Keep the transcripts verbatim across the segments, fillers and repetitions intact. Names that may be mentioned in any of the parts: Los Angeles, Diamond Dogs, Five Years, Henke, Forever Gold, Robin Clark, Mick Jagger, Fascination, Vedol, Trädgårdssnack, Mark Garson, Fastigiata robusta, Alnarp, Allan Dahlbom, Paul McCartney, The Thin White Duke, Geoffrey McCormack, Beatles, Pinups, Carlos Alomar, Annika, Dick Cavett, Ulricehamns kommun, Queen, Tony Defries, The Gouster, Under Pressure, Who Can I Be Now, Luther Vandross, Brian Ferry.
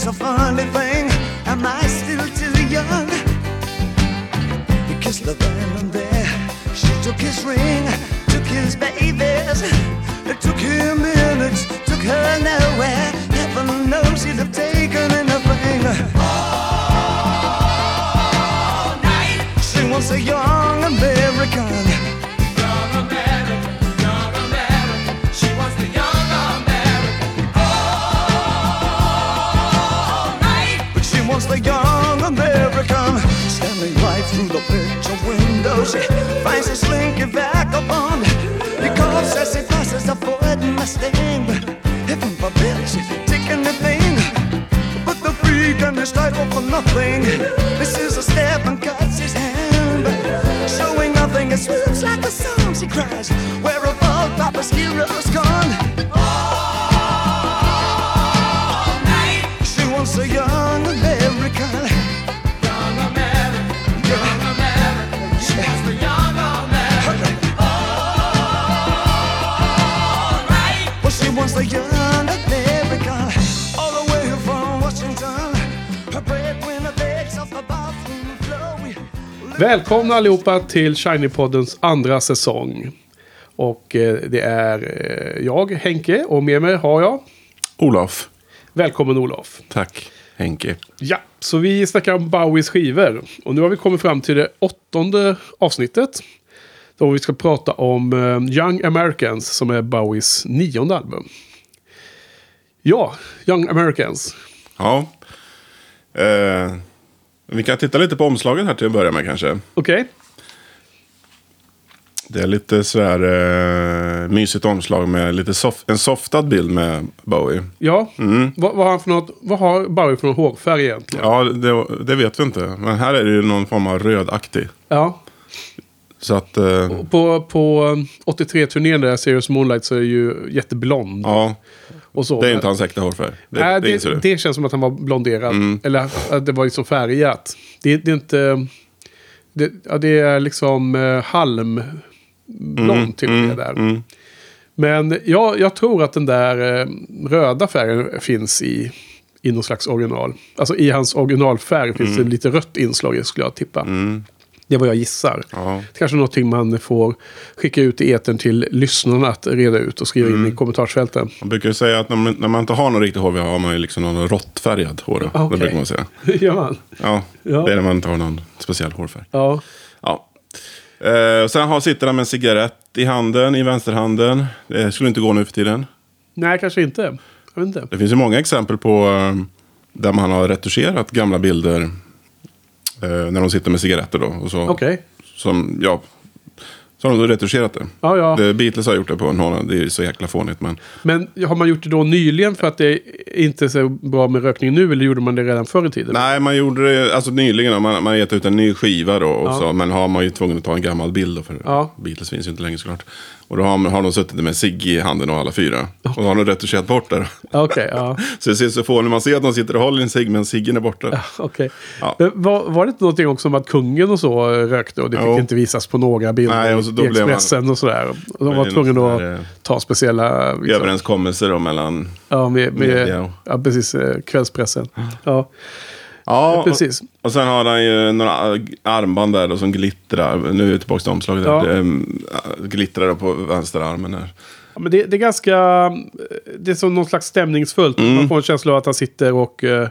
Life's a funny thing. Am I still too young? He kissed the diamond there. She took his ring, took his babies. It took him minutes, took her nowhere. Heaven knows he'd have taken anything. All night. She wants a young American. She finds a slinky vagabond. He coughs as he passes a Ford Mustang. Heaven forbid she take anything, but the freak and his title for nothing. This is a step and cuts his hand, showing nothing. It swoops like the songs he cries. Where are all Papa's heroes gone? All night. She wants a young American. The young American, all the way from Washington. Her breadwinner bakes off the bathroom floor. Välkomna allihopa till Shiny-poddens andra säsong. Och eh, det är eh, jag, Henke, och med mig har jag Olaf. Välkommen Olaf. Tack Henke. Ja, så vi snackar om Bowies skivor. Och nu har vi kommit fram till det åttonde avsnittet. Då vi ska prata om Young Americans, som är Bowies nionde album. Ja, Young Americans. Ja. Eh, vi kan titta lite på omslaget här till att börja med kanske. Okej. Okay. Det är lite så här eh, mysigt omslag med lite soft, en softad bild med Bowie. Ja, mm. vad, vad, har han för något, vad har Bowie för någon hårfärg egentligen? Ja, det, det vet vi inte. Men här är det ju någon form av rödaktig. Ja. Så att, eh, på, på åttiotre-turnén där Serious Moonlight så är ju jätteblond. Ja, och så. Det är inte hans äkta hårfärg. Det, äh, det, det, det känns som att han var blonderad. Mm. Eller att det var liksom färgat. Det, det är inte... Det, ja, det är liksom eh, halmblond mm, till och med mm, där. Mm. Men ja, jag tror att den där eh, röda färgen finns i, i någon slags original. Alltså i hans originalfärg finns mm. det lite rött inslag i, skulle jag tippa. Mm. Det är vad jag gissar. Ja. Kanske någonting man får skicka ut i etern till lyssnarna att reda ut och skriva mm. in i kommentarsfälten. Man brukar ju säga att när man, när man inte har någon riktig hår har man ju liksom någon råttfärgad hår. Okay. Det brukar man säga. Gör man? Ja, ja, det är när man inte har någon speciell hårfärg. Ja. Ja. Eh, och sen har, sitter han med en cigarett i handen, i vänsterhanden. Det skulle inte gå nu för tiden. Nej, kanske inte. Jag vet inte. Det finns ju många exempel på där man har retuscherat gamla bilder. När de sitter med cigaretter då. Och så, okay. Som, ja, så har de då retuscherat det. Ah, ja. Det Beatles har gjort det på någon. Det är så jäkla fånigt. Men... men har man gjort det då nyligen för att det inte är så bra med rökning nu? Eller gjorde man det redan förr i tiden? Nej, man gjorde det alltså, nyligen. Då, man, man gett ut en ny skiva då. Och ah. så, men har man ju tvungen att ta en gammal bild då. För ah. Beatles finns ju inte längre såklart. Och då har, har de suttit med Ziggy i handen och alla fyra. Okay. Och då har de retuscherat bort där. Okay, ja. Så det ser så få när man ser att de sitter och håller en Ziggy, men Ziggy är borta. Ja, okay. Ja. Var, var det inte någonting också om att kungen och så rökte och det fick jo. inte visas på några bilder? Nej, och så då i Expressen man, och sådär. Och de var tvungna att eh, ta speciella... Liksom, överenskommelser då mellan... Ja, med, med, media och... ja precis. Kvällspressen. Ja. Ja, precis. Och, och sen har han ju några armband där då som glittrar. Nu är jag tillbaka till omslaget. Ja. Glittrar på vänsterarmen där. Ja, men det, det är ganska... Det är som någon slags stämningsfullt. Mm. Man får en känsla av att han sitter och uh,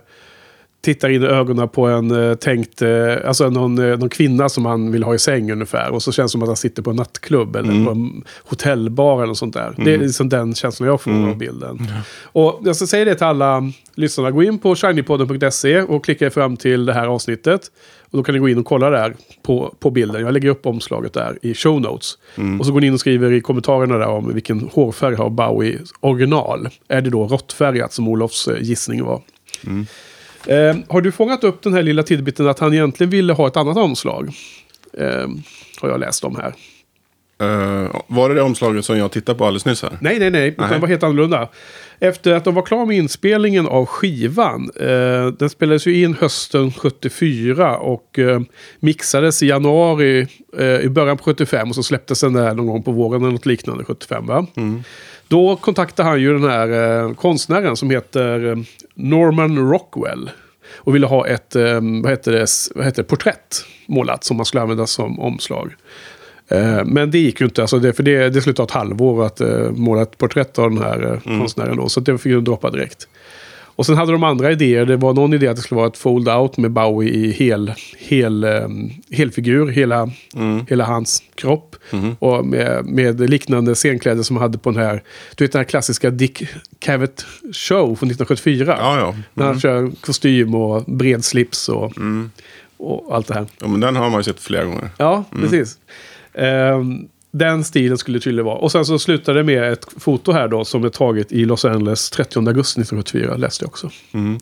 tittar in i ögonen på en uh, tänkt... Uh, alltså någon, uh, någon kvinna som han vill ha i säng ungefär. Och så känns det som att han sitter på en nattklubb eller mm. på en hotellbar eller sånt där. Mm. Det är liksom den känslan jag får mm. av bilden. Mm. Och jag ska säga det till alla... lyssnarna, gå in på shiny podden punkt se och klicka fram till det här avsnittet. Och då kan ni gå in och kolla där på, på bilden. Jag lägger upp omslaget där i show notes. Mm. Och så går ni in och skriver i kommentarerna där om vilken hårfärg har Bowie original. Är det då råttfärgat som Olofs gissning var? Mm. Eh, har du fångat upp den här lilla tidbiten att han egentligen ville ha ett annat omslag? Eh, har jag läst om här. Uh, var det det omslaget som jag tittade på alldeles nyss här? Nej, nej, nej. Det var helt annorlunda. Efter att de var klara med inspelningen av skivan. Eh, den spelades ju in hösten sjuttiofyra och eh, mixades i januari eh, i början på sjuttiofem och så släpptes den där någon gång på våren eller något liknande sjuttiofem va? Mm. Då kontaktade han ju den här eh, konstnären som heter eh, Norman Rockwell och ville ha ett eh, vad heter det, vad heter det, porträtt målat som man skulle använda som omslag. Eh, men det gick ju inte, alltså det, för det, det slutade ett halvår att eh, måla ett porträtt av den här eh, konstnären då, så det fick ju droppa direkt. Och sen hade de andra idéer. Det var någon idé att det skulle vara ett fold-out med Bowie i hel, hel, helfigur. Hela, mm. hela hans kropp. Mm. Och med, med liknande scenkläder som hade på den här... Du vet den här klassiska Dick Cavett show från nittonhundrasjuttiofyra. Ja, ja. Mm. När han kör kostym och bred slips och, mm. och allt det här. Ja, men den har man ju sett flera gånger. Ja, mm. precis. Um, Den stilen skulle tydligen vara. Och sen så slutade det med ett foto här då som är taget i Los Angeles trettionde augusti nittonhundrasjuttiofyra, läste jag också. Mm.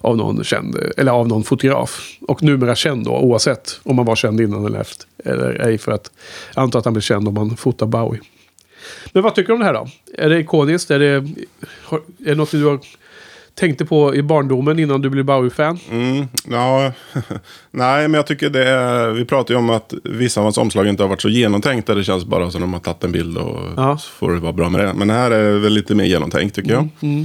Av någon känd, eller av någon fotograf. Och numera känd då, oavsett om man var känd innan eller efter. Eller ej, för att jag antar att han blir känd om man fotar Bowie. Men vad tycker du om det här då? Är det ikoniskt? Är det, är det något du har tänkte på i barndomen innan du blev Bowie-fan? Mm, ja. Nej, men jag tycker det är... Vi pratar ju om att vissa av hans omslag inte har varit så genomtänkta. Det känns bara som att de har tagit en bild och ja. Så får det vara bra med det. Men det här är väl lite mer genomtänkt tycker jag. Mm,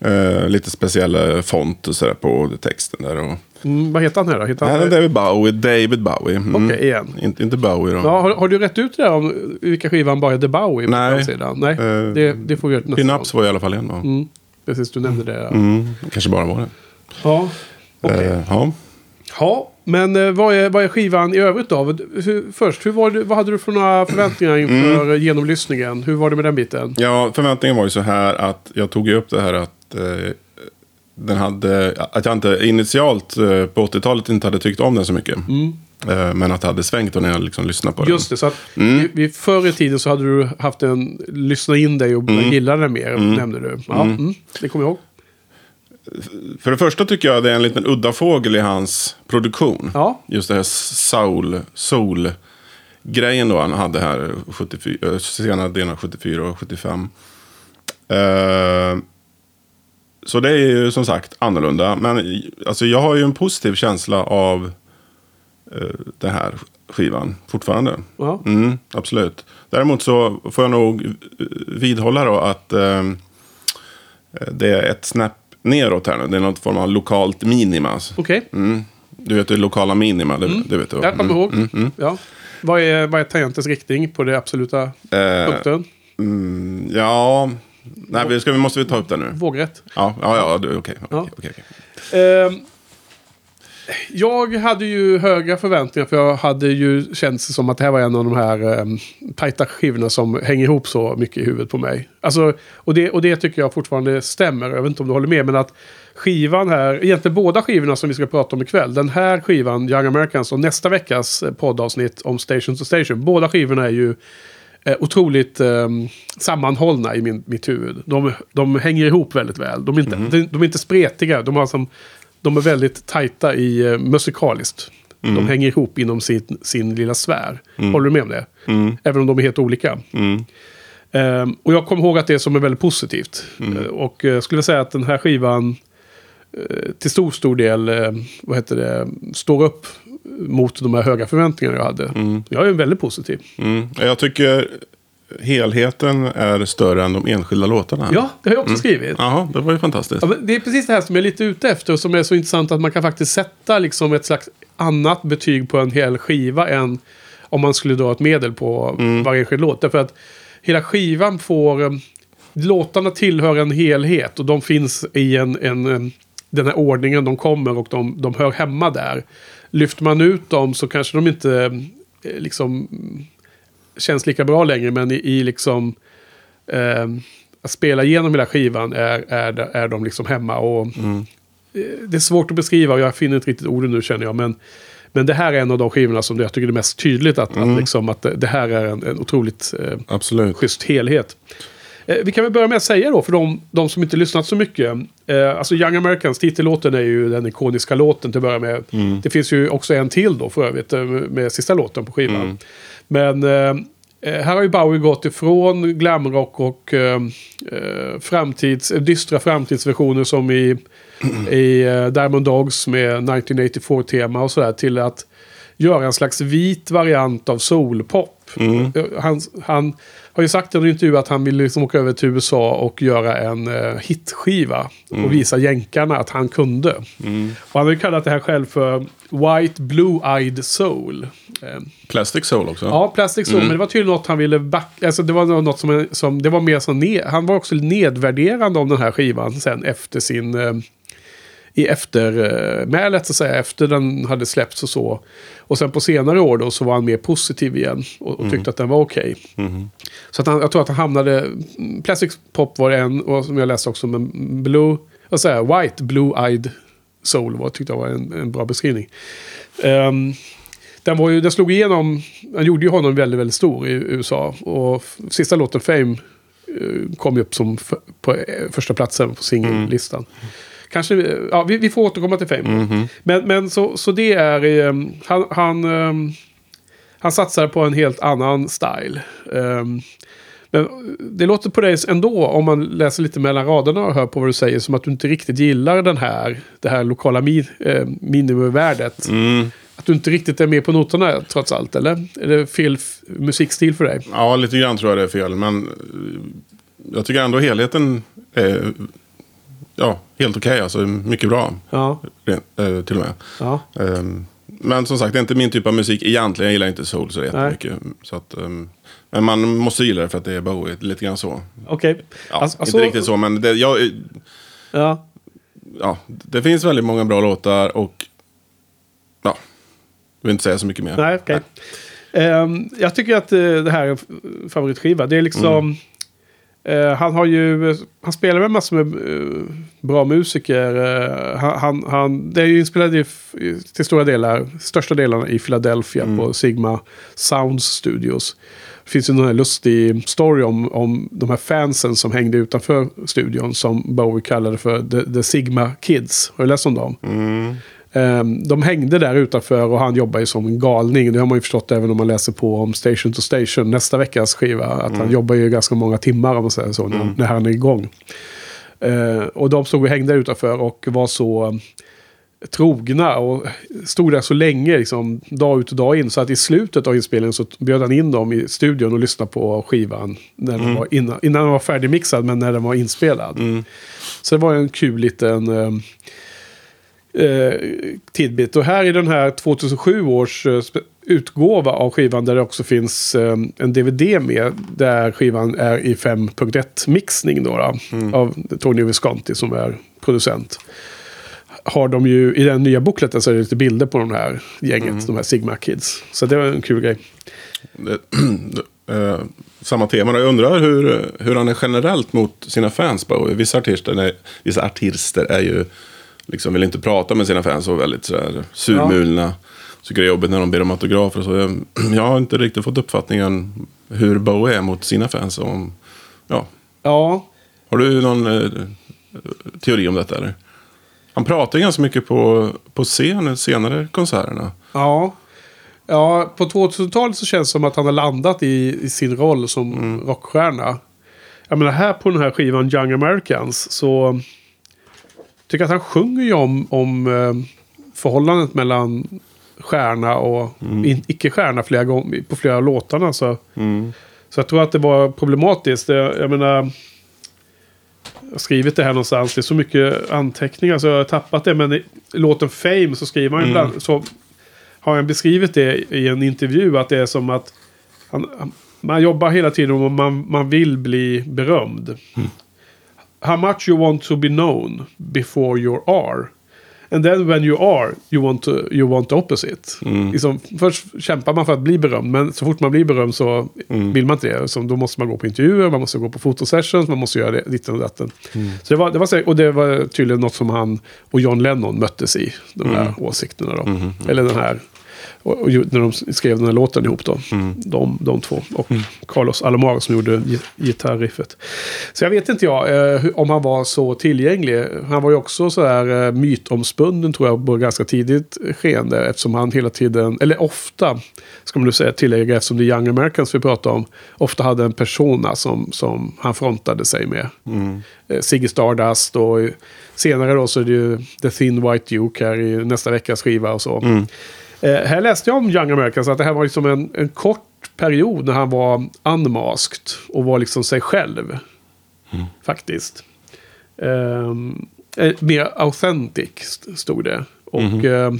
mm. Eh, lite speciella font och sådär på texten där. Och... Mm, vad heter han här då? Heter han... Nej, David Bowie. David Bowie. Mm. Okej, okay, igen. Inte, inte Bowie då. Ja, har, har du rätt ut det där om vilka skivan bara heter Bowie? Nej. Nej, eh, det, det får vi göra nästa gång. Pinups var i alla fall en då. Mm. Precis, du nämnde det. Mm, kanske bara var det. Ja, okay. eh, ja. ja men eh, vad, är, vad är skivan i övrigt då? Hur, först, hur var det, vad hade du för några förväntningar inför mm. genomlyssningen? Hur var det med den biten? Ja, förväntningen var ju så här att jag tog upp det här att, eh, den hade, att jag inte initialt eh, på åttiotalet inte hade tyckt om den så mycket. Mm. Men att det hade svängt och när jag liksom lyssnade på det. Just det, så att mm. vi, förr i tiden så hade du haft en lyssna in dig och mm. gillade det mer, mm. nämnde du. Ja, mm. Mm, det kommer jag ihåg. För det första tycker jag det är en liten udda fågel i hans produktion. Ja. Just det här soul, soul grejen då han hade här sjuttiofyra, senare delen av sjuttiofyra och sjuttiofem. Uh, så det är ju som sagt annorlunda. Men alltså, jag har ju en positiv känsla av den här skivan fortfarande. Ja. Mm, absolut. Däremot så får jag nog vidhålla då att eh, det är ett snäpp neråt här nu. Det är något form av lokalt minima. Okej. Okay. Mm. Du vet det lokala minima, det, mm. det vet du. Jag kommer ihåg. Mm, mm. Ja. Vad är, vad är tangentens riktning på det absoluta eh, punkten? Mm, ja... Nej, vi, ska, vi måste vi ta upp det nu. Vågrätt. Ja, ja, ja okej. Okay, okay, ja. okay, okay. Eh, Jag hade ju höga förväntningar för jag hade ju känt sig som att det här var en av de här um, tajta skivorna som hänger ihop så mycket i huvudet på mig. Alltså, och, det, och det tycker jag fortfarande stämmer. Jag vet inte om du håller med, men att skivan här, egentligen båda skivorna som vi ska prata om ikväll, den här skivan, Young Americans, och nästa veckas poddavsnitt om Station to Station, båda skivorna är ju eh, otroligt eh, sammanhållna i min, mitt huvud. De, de hänger ihop väldigt väl. De är inte, mm. de, de är inte spretiga, de har som de är väldigt tajta i uh, musikaliskt. Mm. De hänger ihop inom sin, sin lilla sfär. Mm. Håller du med om det? Mm. Även om de är helt olika. Mm. Um, och jag kommer ihåg att det är som är väldigt positivt. Mm. Uh, och uh, skulle jag säga att den här skivan uh, till stor, stor del uh, vad heter det, står upp mot de här höga förväntningarna jag hade. Mm. Jag är väldigt positiv. Mm. Jag tycker... helheten är större än de enskilda låtarna. Ja, det har jag också mm. skrivit. Ja, det var ju fantastiskt. Ja, det är precis det här som jag är lite ute efter och som är så intressant att man kan faktiskt sätta liksom ett slags annat betyg på en hel skiva än om man skulle dra ett medel på mm. varje enskild låt. Därför att hela skivan får... Låtarna tillhör en helhet och de finns i en, en, den här ordningen de kommer och de, de hör hemma där. Lyfter man ut dem så kanske de inte liksom... känns lika bra längre, men i, i liksom eh, att spela igenom hela skivan är, är, är de liksom hemma och mm. det är svårt att beskriva och jag finner inte riktigt orden nu känner jag, men, men det här är en av de skivorna som jag tycker är mest tydligt att, mm. att, liksom, att det här är en, en otroligt eh, absolut. Schysst helhet. Eh, vi kan väl börja med att säga då för de, de som inte lyssnat så mycket, eh, alltså Young Americans titellåten är ju den ikoniska låten till att börja med. Mm. Det finns ju också en till då för övrigt med sista låten på skivan. Mm. Men eh, här har ju Bowie gått ifrån glamrock och eh, framtids, dystra framtidsversioner som i, i eh, Diamond Dogs med nittonhundraåttiofyra-tema och sådär till att göra en slags vit variant av soulpop. upp. Mm. Han, han har ju sagt i en intervju att han vill liksom åka över till U S A och göra en eh, hitskiva. Mm. Och visa jänkarna att han kunde. Mm. Och han har ju kallat det här själv för White Blue-Eyed Soul. Eh. Plastic Soul också. Ja, Plastic Soul. Mm. Men det var tydligen något han ville backa. Alltså det var något som, som det var mer som ned, han var också nedvärderande om den här skivan sen efter sin... Eh, i eftermälet så att säga, efter den hade släppts och så. Och sen på senare år då så var han mer positiv igen och, och tyckte mm. att den var okej. Okay. Mm. Så att han, jag tror att han hamnade, Plastic Pop var en, och som jag läste också, men blue, vad säger jag, White Blue-Eyed Soul var, tyckte jag var en, en bra beskrivning. Um, den var ju, den slog igenom, han gjorde ju honom väldigt, väldigt stor i U S A. Och sista låten Fame kom ju upp som f- på första platsen på singellistan. Mm. Kanske, ja, vi, vi får återkomma till Fame. Mm-hmm. Men, men så, så det är... Um, han, han, um, han satsar på en helt annan style. Um, men det låter på dig ändå, om man läser lite mellan raderna och hör på vad du säger, som att du inte riktigt gillar den här, det här lokala mi, eh, minimumvärdet. Mm. Att du inte riktigt är med på noterna trots allt, eller? Är det fel f- musikstil för dig? Ja, lite grann tror jag det är fel. Men jag tycker ändå helheten... Eh, Ja, helt okej. Okay, alltså mycket bra. Ja. Äh, till och med. Ja. Ähm, men som sagt, det är inte min typ av musik egentligen. Jag gillar inte soul så jättemycket. Så att, ähm, men man måste gilla det för att det är Bowie. Lite grann så. Okej. Okay. Ja, alltså, inte riktigt så, men det, jag, ja. Ja, det finns väldigt många bra låtar och ja, jag vill inte säga så mycket mer. Nej, okay. Nej. Um, jag tycker att uh, det här är en favoritskiva. Det är liksom... Mm. Uh, han har ju han spelar med massor med uh, bra musiker. Uh, han, han, han det är ju inspelad i, till stora delar, största delarna i Philadelphia mm. på Sigma Sounds Studios. Det finns ju någon här lustig story om, om de här fansen som hängde utanför studion som Bowie kallade för The, the Sigma Kids. Har du läst om dem? Mm. Um, de hängde där utanför och han jobbar ju som en galning. Det har man ju förstått även om man läser på om Station to Station, nästa veckas skiva, att mm. han jobbar ju ganska många timmar om man säger så, mm. när han är igång. Uh, och de stod och hängde där utanför och var så trogna och stod där så länge liksom, dag ut och dag in, så att i slutet av inspelningen så bjöd han in dem i studion och lyssnade på skivan när mm. den var innan, innan den var färdigmixad, men när den var inspelad. Mm. Så det var en kul liten... Um, Eh, tidbit. Och här i den här tjugohundrasju års eh, utgåva av skivan, där det också finns eh, en D V D med, där skivan är i fem punkt ett-mixning då, då mm. av Tony Visconti som är producent. Har de ju i den nya bokleten så är det lite bilder på de här gänget, mm. de här Sigma Kids. Så det var en kul grej. Eh, samma tema då. Jag undrar hur, hur han är generellt mot sina fans. Vissa artister, nej, vissa artister är ju liksom vill inte prata med sina fans och väldigt sådär surmulna. Ja. Så det är jobbigt när de ber om autografer och så. Jag, jag har inte riktigt fått uppfattningen hur Bowie är mot sina fans. Om, ja. Ja. Har du någon eh, teori om detta eller? Han pratar ganska mycket på, på scen senare konserterna. Ja. Ja, på tvåtusentalet så känns det som att han har landat i, i sin roll som mm. rockstjärna. Jag menar här på den här skivan Young Americans så... tycker att han sjunger ju om, om förhållandet mellan stjärna och mm. icke-stjärna flera gånger, på flera låtarna. Så, mm. så jag tror att det var problematiskt. Det, jag menar, jag har skrivit det här någonstans. Det är så mycket anteckningar så jag har tappat det. Men i låten Fame så skriver han mm. ibland, så har han beskrivit det i en intervju att det är som att han, man jobbar hela tiden och man, man vill bli berömd. Mm. How much you want to be known before you are. And then when you are, you want to, you want the opposite. Mm. Liksom, först kämpar man för att bli berömd, men så fort man blir berömd så mm. vill man inte det. Så då måste man gå på intervjuer, man måste gå på fotosessions, man måste göra det lite och datten. Mm. Så det var, det var, och det var tydligen något som han och John Lennon möttes i, de här mm. åsikterna då. Mm. Eller den här, och, och när de skrev den här låten ihop då. Mm. De, de två. Och mm. Carlos Alomar som gjorde g- gitarriffet. Så jag vet inte jag eh, om han var så tillgänglig. Han var ju också så här eh, mytomspunnen tror jag på ganska tidigt skeende. Eftersom han hela tiden, eller ofta ska man nu säga tillägga, eftersom det är Young Americans vi pratar om. Ofta hade en persona som, som han frontade sig med. Mm. Eh, Ziggy Stardust och senare då så är det ju The Thin White Duke här i nästa veckas skiva och så. Mm. Eh, här läste jag om Young Americans att det här var liksom en, en kort period när han var unmasked och var liksom sig själv. Mm. Faktiskt. Um, mer authentic stod det. Och mm. eh,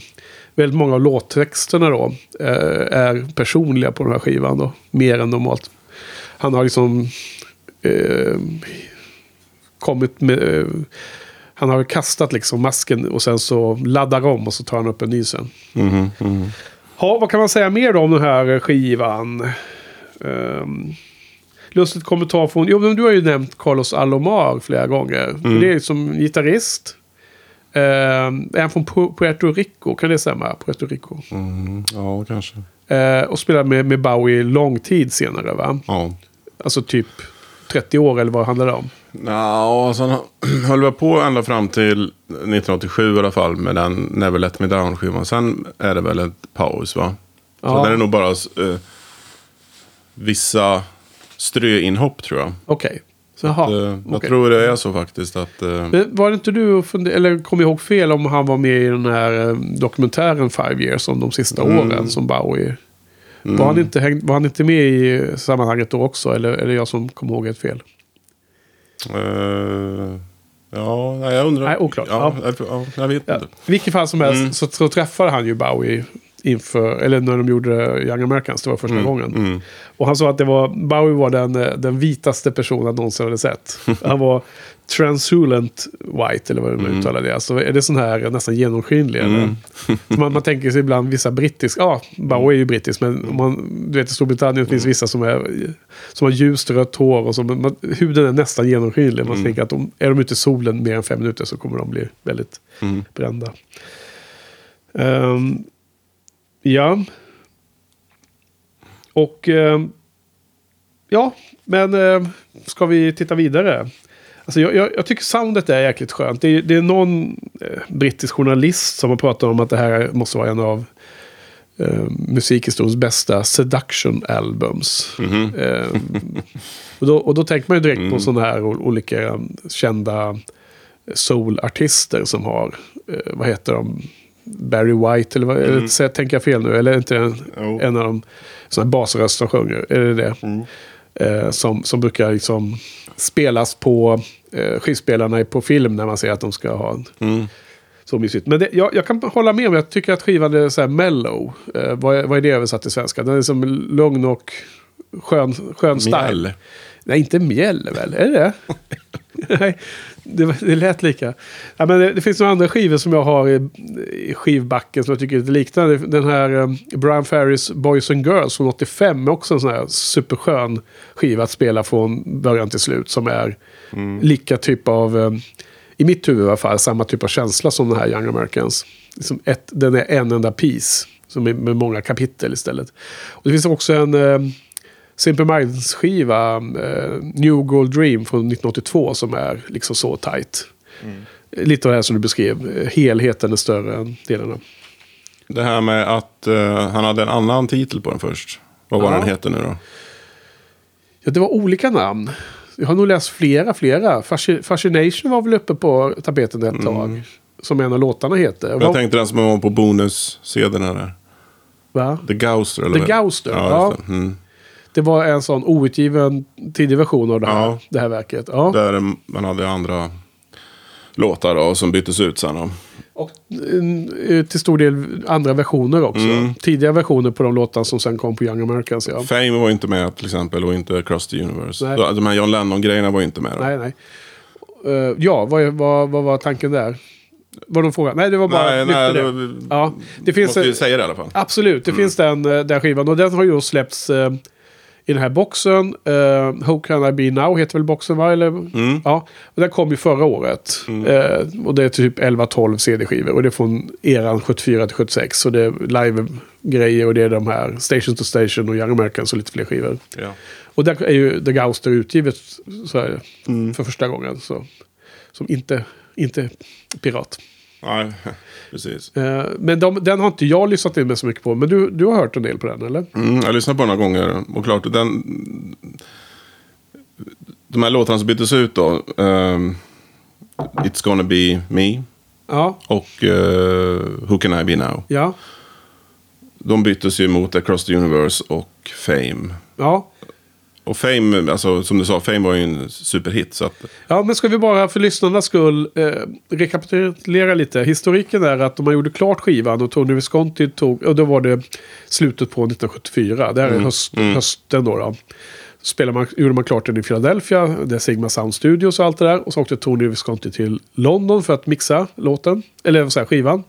väldigt många av låttexterna då eh, är personliga på den här skivan då. Mer än normalt. Han har liksom eh, kommit med... Eh, han har kastat liksom masken och sen så laddar om och så tar han upp en ny sen. Mm. Mm. Ja, vad kan man säga mer då om den här skivan? Um, lustigt kommentar från... Jo, men du har ju nämnt Carlos Alomar flera gånger. Mm. Det är som gitarrist. Um, är han från Puerto Rico? Kan det stämma? Puerto Rico. Mm. Ja, kanske. Uh, och spelar med, med Bowie lång tid senare, va? Ja. Alltså typ trettio år, eller vad handlar det om? Ja, alltså han höll på ända fram till nittonhundraåttiosju i alla fall med den Never Let Me Down-skivan. Sen är det väl en paus, va? Ja. Så det är nog bara uh, vissa ströinhopp, tror jag. Okej. Okay. Så att, uh, jag okay. tror det är så faktiskt. Att, uh... var det inte du, funder- eller kom ihåg fel om han var med i den här dokumentären Five Years om de sista mm. åren som Bowie... Mm. Var, han inte häng, var han inte med i sammanhanget då också? Eller är det jag som kommer ihåg ett fel? Uh, ja, jag undrar. Nej, oklart. Ja, ja. Jag, jag vet ja. inte. I vilket fall som helst mm. så, så träffade han ju Bowie inför, eller när de gjorde Young Americans, det var första mm. gången. Mm. Och han sa att det var, Bowie var den, den vitaste personen någonsin hade sett. Han var translucent white, eller vad man mm. uttalar det. Alltså är det sån här nästan genomskinlig? Mm. man, man tänker sig ibland vissa brittiska, ja, Bowie är ju brittisk, men om man, du vet, i Storbritannien finns vissa som, är, som har ljust rött hår och så, men man, huden är nästan genomskinlig. Man mm. tänker att om, är de ute i solen mer än fem minuter så kommer de bli väldigt mm. brända. Um, Ja. Och eh, ja, men eh, ska vi titta vidare? Alltså jag, jag, jag tycker soundet är jäkligt skönt. Det är, det är någon eh, brittisk journalist som har pratat om att det här måste vara en av eh, musikhistoriens bästa seduction albums. Mm-hmm. Eh, och, då, och då tänker man ju direkt mm. på sådana här olika kända soulartister som har, eh, vad heter de? Barry White, eller vad, mm. eller, så tänker jag fel nu, eller inte en, oh. en av de sådana basröster som sjunger, är det det? Mm. Eh, som, som brukar liksom spelas på eh, skivspelarna på film när man ser att de ska ha en mm. så mysigt. Men det, jag, jag kan hålla med om, jag tycker att skivan är så här mellow. Eh, vad, vad är det översatt till svenska? Den är som lugn och skön, skön style. Nej, inte mjäll väl, är det? Nej, det, det lät lika. Ja, men det, det finns några andra skivor som jag har i, i skivbacken som jag tycker är lite liknande. Den här um, Brian Ferrys Boys and Girls från åttiofem är också en sån här superskön skiva att spela från början till slut som är mm. lika typ av, um, i mitt huvud i alla fall, samma typ av känsla som den här Young Americans. Liksom ett, den är en enda piece som är, med många kapitel istället. Och det finns också en... Um, Simple Minds skiva eh, New Gold Dream från nittonhundraåttiotvå som är liksom så tight. Mm. Lite av det här som du beskrev. Helheten är större än delarna. Det här med att eh, han hade en annan titel på den först. Vad var ja. den heter nu då? Ja, det var olika namn. Jag har nog läst flera, flera. Fasc- Fascination var väl uppe på tapeten ett mm. tag. Som en av låtarna heter. Jag var... tänkte den som var på bonussedeln här. Va? The Gouster. Eller The vad? Gouster, ja. ja. Det. Mm. Det var en sån outgiven tidig version av det här, ja, det här verket. Ja. Där man hade andra låtar då, som byttes ut sen. Då. Och till stor del andra versioner också. Mm. Tidiga versioner på de låtar som sen kom på Young Americans. Ja. Fame var inte med till exempel, och inte Across the Universe. Nej. De här John Lennon-grejerna var inte med. Då. Nej, nej. Uh, ja, vad, vad, vad var tanken där? Var de frågan? Nej, det var bara nej, nej, det. Då, ja, det finns måste en, vi säga det i alla fall. Absolut, det mm. finns den, den skivan. Och den har ju släppts... Uh, i den här boxen. Uh, Who Can I Be Now heter väl boxen, va? Eller? Mm. Ja. Och den kom ju förra året. Mm. Uh, och det är typ elva tolv C D-skivor. Och det är från eran sjuttiofyra till sjuttiosex. Så det är live-grejer och det är de här Station to Station och Young Americans och lite fler skivor. Ja. Och där är ju The Gouster utgivet så här, mm. för första gången. Så. Som inte, inte pirat. Nej, precis. Uh, men de, den har inte jag lyssnat in med så mycket på. Men du, du har hört en del på den, eller? Mm, jag har lyssnat på den några gånger. Och klart, den, de här låtarna som byttes ut då. Um, It's Gonna Be Me. Ja. Och uh, Who Can I Be Now. Ja. De byttes ju mot Across the Universe och och Fame. Ja. Och Fame, alltså som du sa, Fame var ju en superhit. Så att... Ja, men ska vi bara för lyssnarnas skull eh, rekapitulera lite. Historiken är att de har gjort klart skivan och Tony Visconti tog, och då var det slutet på nittonhundrasjuttiofyra. Det här är mm. höst, mm. hösten då då. Spelar man, gjorde man klart den i Philadelphia, det är Sigma Sounds Studios och allt det där. Och så åkte Tony Visconti till London för att mixa låten, eller så här, skivan.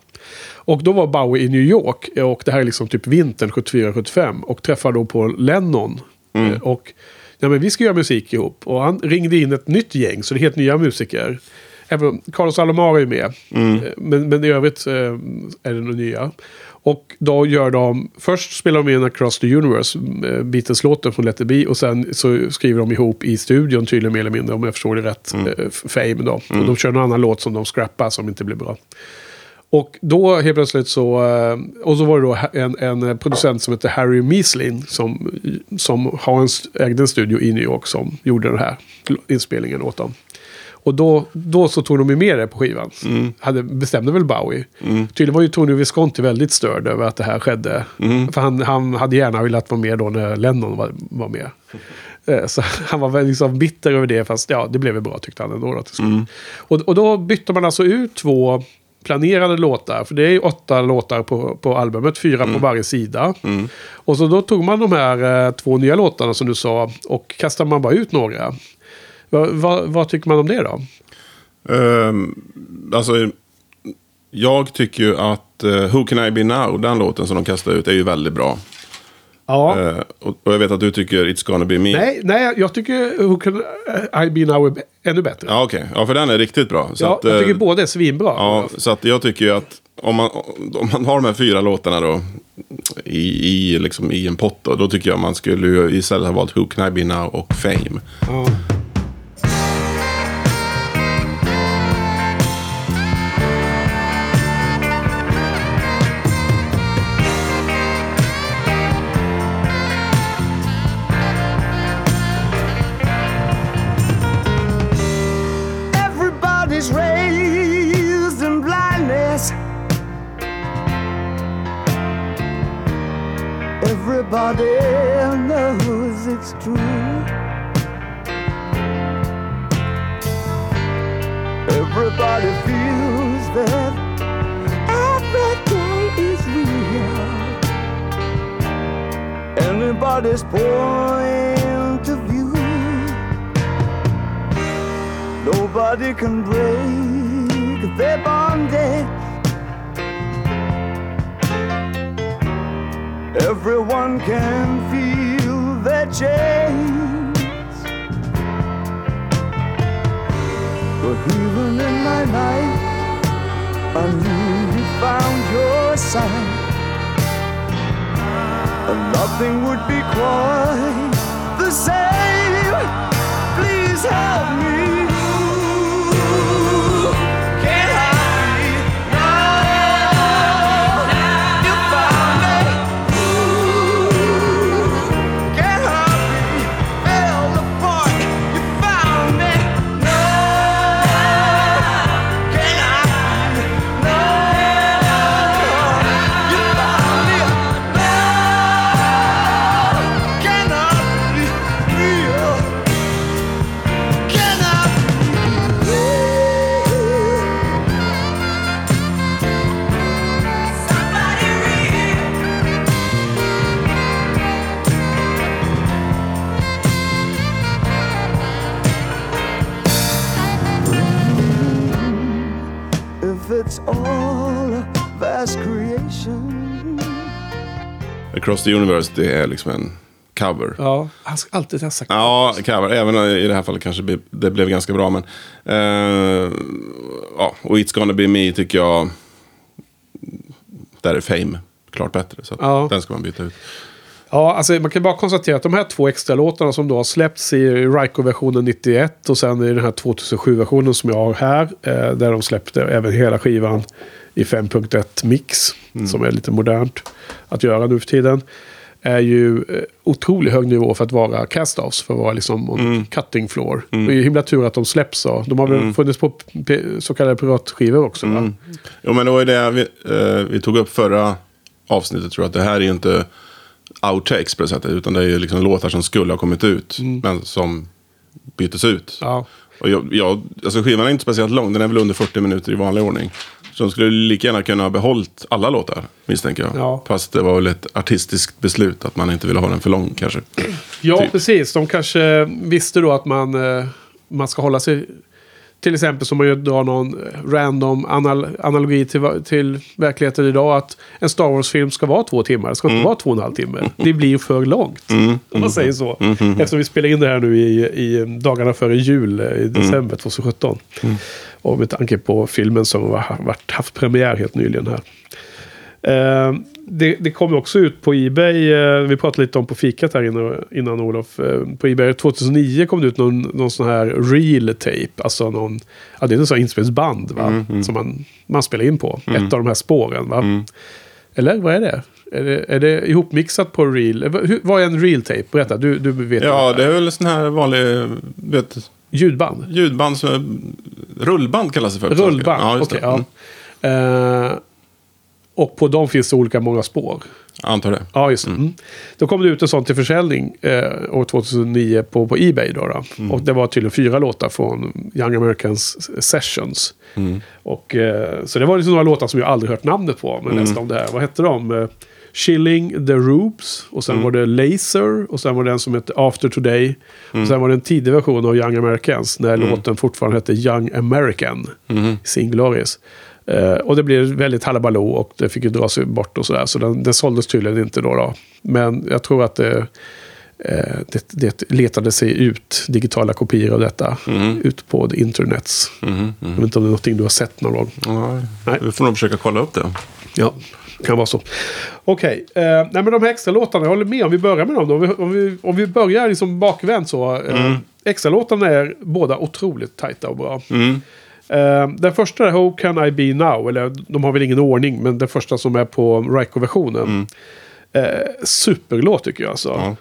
Och då var Bowie i New York, och det här är liksom typ vintern sjuttiofyra sjuttiofem, och träffade då på Lennon. Mm. Och ja, men vi ska göra musik ihop. Och han ringde in ett nytt gäng, så det är helt nya musiker. Även Carlos Alomar är med. Mm. Men, men i övrigt eh, är det nog nya. Och då gör de... Först spelar de in Across the Universe, Beatles-låten från Let It Be. Och sen så skriver de ihop i studion, tydligen mer eller mindre, om jag förstår det rätt. Mm. Eh, Fame då. Mm. Och de kör en annan låt som de scrappar, som inte blir bra. Och då helt plötsligt så... Och så var det då en, en producent som heter Harry Measlin som, som har en, ägde en studio i New York som gjorde den här inspelningen åt dem. Och då, då så tog de ju med det på skivan. Mm. Hade, bestämde väl Bowie. Mm. Tydligen var ju Tony Visconti väldigt störd över att det här skedde. Mm. För han, han hade gärna velat vara med då när Lennon var, var med. Mm. Så han var väl liksom bitter över det, fast ja, det blev väl bra tyckte han ändå. Då, mm. och, och då bytte man alltså ut två... planerade låtar, för det är ju åtta låtar på, på albumet, fyra mm. på varje sida. Mm. Och så då tog man de här eh, två nya låtarna som du sa och kastade man bara ut några. Va, va, vad tycker man om det då? Um, alltså jag tycker ju att uh, Who Can I Be Now, den låten som de kastade ut, är ju väldigt bra. Ja. Uh, och, och jag vet att du tycker It's Gonna Be Me. Nej, nej jag tycker Who Can I Be Now är ännu bättre. Ja, okej. Okay. Ja, för den är riktigt bra. Så ja, att, jag tycker uh, båda är svinbra. Ja, så att jag tycker ju att om man, om man har de här fyra låtarna då i, i, liksom, i en pott då, då tycker jag man skulle ju istället ha valt Who Can I Be Now och Fame. Ja. Everybody knows it's true. Everybody feels that every day is real. Anybody's point of view, nobody can break their bondage. Everyone can feel their chains, but even in my night I knew you found your sign, and nothing would be quite the same. Please help me. Across the Universe, det är liksom en cover. Ja, han ska alltid ha sagt ja, cover, även i det här fallet kanske det blev ganska bra, men uh, ja, och It's Gonna Be Me tycker jag där är Fame klart bättre, så ja. Den ska man byta ut. Ja, alltså man kan bara konstatera att de här två extra låtarna som då har släppts i Ryko-versionen nittioett och sen i den här tjugohundrasju-versionen som jag har här, eh, där de släppte även hela skivan i fem punkt ett mix, mm. som är lite modernt att göra nu för tiden, är ju otroligt hög nivå för att vara cast-offs, för att vara liksom mm. cutting floor. Mm. Det är ju himla tur att de släpps så. De har väl mm. funnits på så kallade piratskivor också, mm. va? Jo, men det var ju det vi, eh, vi tog upp förra avsnittet, tror jag, att det här är ju inte outtakes på det sättet, utan det är ju liksom låtar som skulle ha kommit ut mm. men som byttes ut. Ja. Och jag, jag, alltså skivan är inte speciellt lång, den är väl under fyrtio minuter i vanlig ordning. Så de skulle lika gärna kunna ha behållit alla låtar, misstänker jag. Ja. Fast det var väl ett artistiskt beslut att man inte ville ha den för lång kanske. Ja, typ. Precis. De kanske visste då att man, man ska hålla sig... Till exempel som man ju drar någon random anal- analogi till, till verkligheten idag, att en Star Wars-film ska vara två timmar. Det ska inte mm. vara två och en halv timme. Det blir ju för långt, mm. Mm. om man säger så. Mm. Mm. Eftersom vi spelar in det här nu i, i dagarna före jul i december mm. tjugosjutton. Mm. Och med tanke på filmen som har haft premiär helt nyligen här. Uh, det, det kom också ut på eBay, uh, vi pratade lite om på fikat här innan, innan Olof, uh, på eBay tjugohundranio kom det ut någon, någon sån här reel tape, alltså någon, ja, det är en sån här inspelningsband va? Mm, mm. som man, man spelar in på, mm. ett av de här spåren va? Mm. Eller vad är det? Är det, är det ihopmixat på reel? Hur, vad är en reel tape? Berätta, du, du vet. Ja, det är väl sån här vanlig, vet, ljudband ljudband, som är, rullband kallas det för rullband, ja, okej okay, ja. uh, Och på dem finns det olika många spår. Antar det. Ja, just det. Mm. Då kom det ut en sån till försäljning eh, år tjugohundranio på, på eBay. Då, då. Mm. Och det var tydligen fyra låtar från Young Americans Sessions. Mm. Och, eh, så det var liksom några låtar som jag aldrig hört namnet på. Men mm. nästan om det här. Vad hette de? Chilling the Rubes. Och sen mm. var det Laser. Och sen var det en som hette After Today. Mm. Och sen var det en tidig version av Young Americans. När mm. låten fortfarande hette Young American. Mm. Singularis. Uh, och det blev väldigt halabalå och det fick ju dra sig bort och sådär. Så den, den såldes tydligen inte då, då. Men jag tror att det, uh, det, det letade sig ut digitala kopior av detta mm. ut på internets. Mm, mm. Jag vet inte om det är någonting du har sett någon gång. Nej, nej. Vi får nog försöka kolla upp det. Ja, kan vara så. Okej, okay. uh, nej men de här extra låtarna, jag håller med om vi börjar med dem då. Om vi, om vi, om vi börjar liksom bakvänt så. Uh, mm. Extra låtarna är båda otroligt tajta och bra. Mm. Uh, den första är Who Can I Be Now, eller de har väl ingen ordning, men den första som är på Ryko-versionen mm. uh, superlåt tycker jag alltså.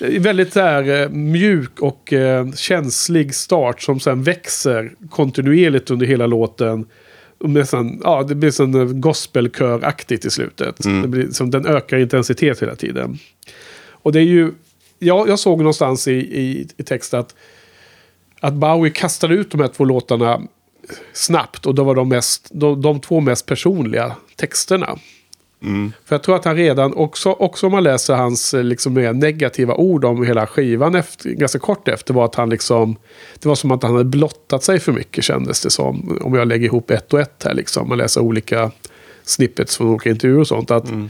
Ja. Väldigt där, mjuk och uh, känslig start som sen växer kontinuerligt under hela låten. Nästan, ja, det blir sån gospelköraktigt i slutet. Mm. Det blir, som, den ökar intensitet hela tiden. Och det är ju jag, jag såg någonstans i, i, i text att, att Bowie kastade ut de här två låtarna snabbt, och då var de, mest, de, de två mest personliga texterna. Mm. För jag tror att han redan också, också om man läser hans liksom, mer negativa ord om hela skivan efter, ganska kort efter, var att han liksom, det var som att han hade blottat sig för mycket, kändes det som, om jag lägger ihop ett och ett här liksom, man läser olika snippets från olika intervjuer och sånt, att, mm.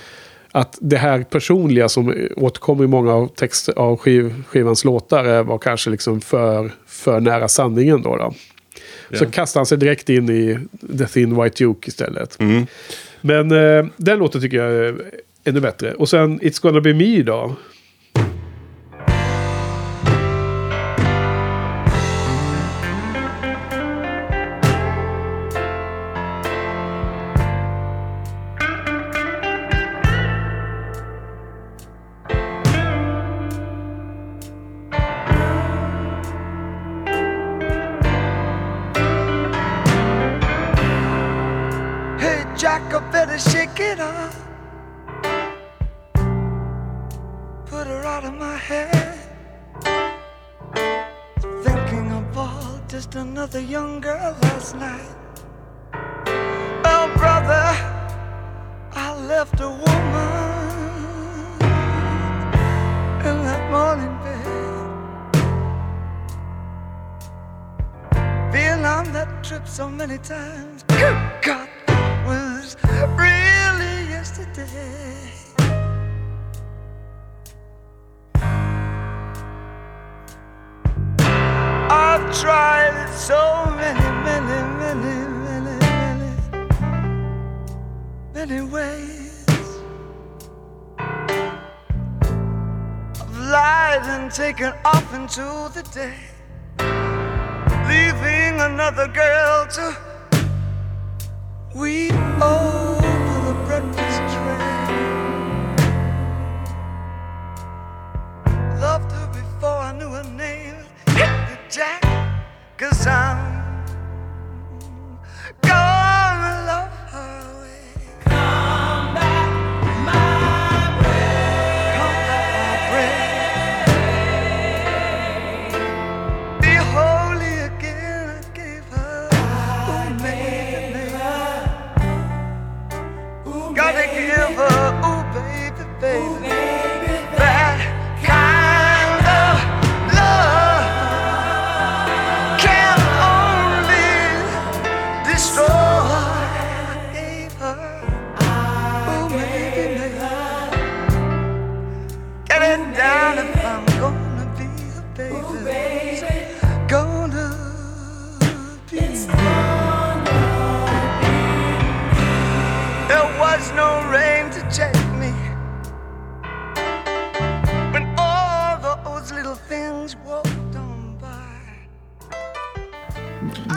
att det här personliga som återkommer i många av, text, av skiv, skivans låtar var kanske liksom för, för nära sanningen då då. Så yeah. kastar han sig direkt in i The Thin White Duke istället. Mm. Men eh, den låten tycker jag är ännu bättre. Och sen It's Gonna Be Me då.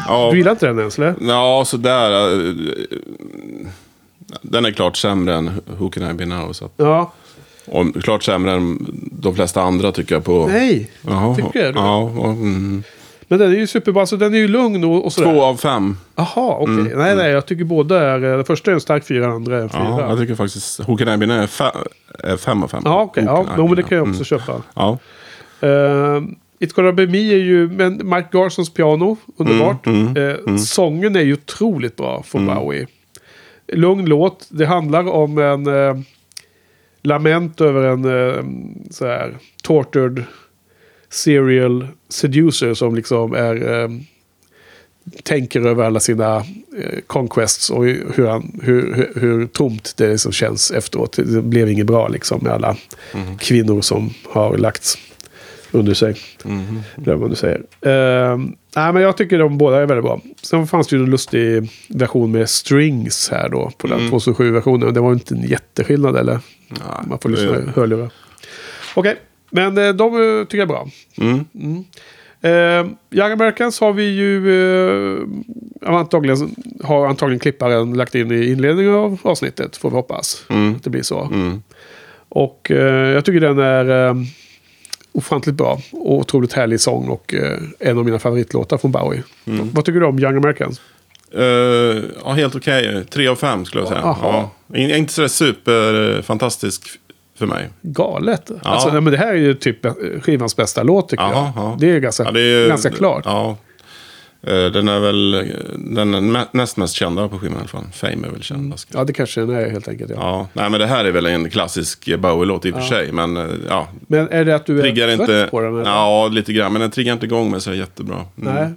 Ja. Du gillar inte den ens, eller? Ja, sådär. Den är klart sämre än Who Can I Be Now. Så att... Ja. Och klart sämre än de flesta andra, tycker jag på. Nej, aha, tycker jag. Ja, och, mm. Men den är ju superbra, så den är ju lugn och, och sådär. Två av fem. Aha, okej. Okay. Mm. Nej, nej, jag tycker båda är... Den första är en stark fyra, den andra är en fyra. Ja, jag tycker faktiskt Who Can I Be Now är fa- är fem av fem. Ja, okej. Okay. Ja, men det kan jag också mm. köpa. Ja. Uh, It Gonna Be Me är ju... Men Mark Garsons piano, underbart. Mm, mm, uh, mm. Sången är ju otroligt bra för mm. Bowie. Lugn låt. Det handlar om en... Uh, lament över en eh, så här tortured serial seducer som liksom är eh, tänker över alla sina eh, conquests och hur han hur hur, hur tomt det liksom känns efteråt. Det blev inget bra liksom med alla mm. kvinnor som har lagts under sig. Mm. Glöm vad du säger. Eh, nej, men jag tycker de båda är väldigt bra. Sen fanns det ju en lustig version med strings här då på den mm. tjugohundrasju-versionen. Det var ju inte en jätteskillnad, eller? Ja, man får lyssna hörlurar. Okej, okay. Men de tycker jag är bra. Mm. Mm. Eh, Young Americans har vi ju eh, antagligen, har antagligen klipparen lagt in i inledningen av avsnittet, får vi hoppas mm. att det blir så. Mm. Och eh, jag tycker den är eh, ofantligt bra och otroligt härlig sång och eh, en av mina favoritlåtar från Bowie. Mm. Vad tycker du om Young Americans? Uh, ja, helt okej. Okay. Tre av fem skulle jag säga. Ja. Inte så superfantastisk för mig. Galet. Ja. Alltså, nej, men det här är ju typ skivans bästa låt, tycker aha, jag. Aha. Det är ganska, ja, det är, ganska klart. Ja. Uh, den är väl den är näst mest kända på skivan i alla fall. Fame är väl kändast. Ja, det kanske den är, helt enkelt. Ja. Ja. Nej, men det här är väl en klassisk Bowie-låt i och ja. för sig. Men, uh, ja. men är det att du är inte på den? Eller? Ja, lite grann. Men den triggar inte igång med sig jättebra. Mm. Nej.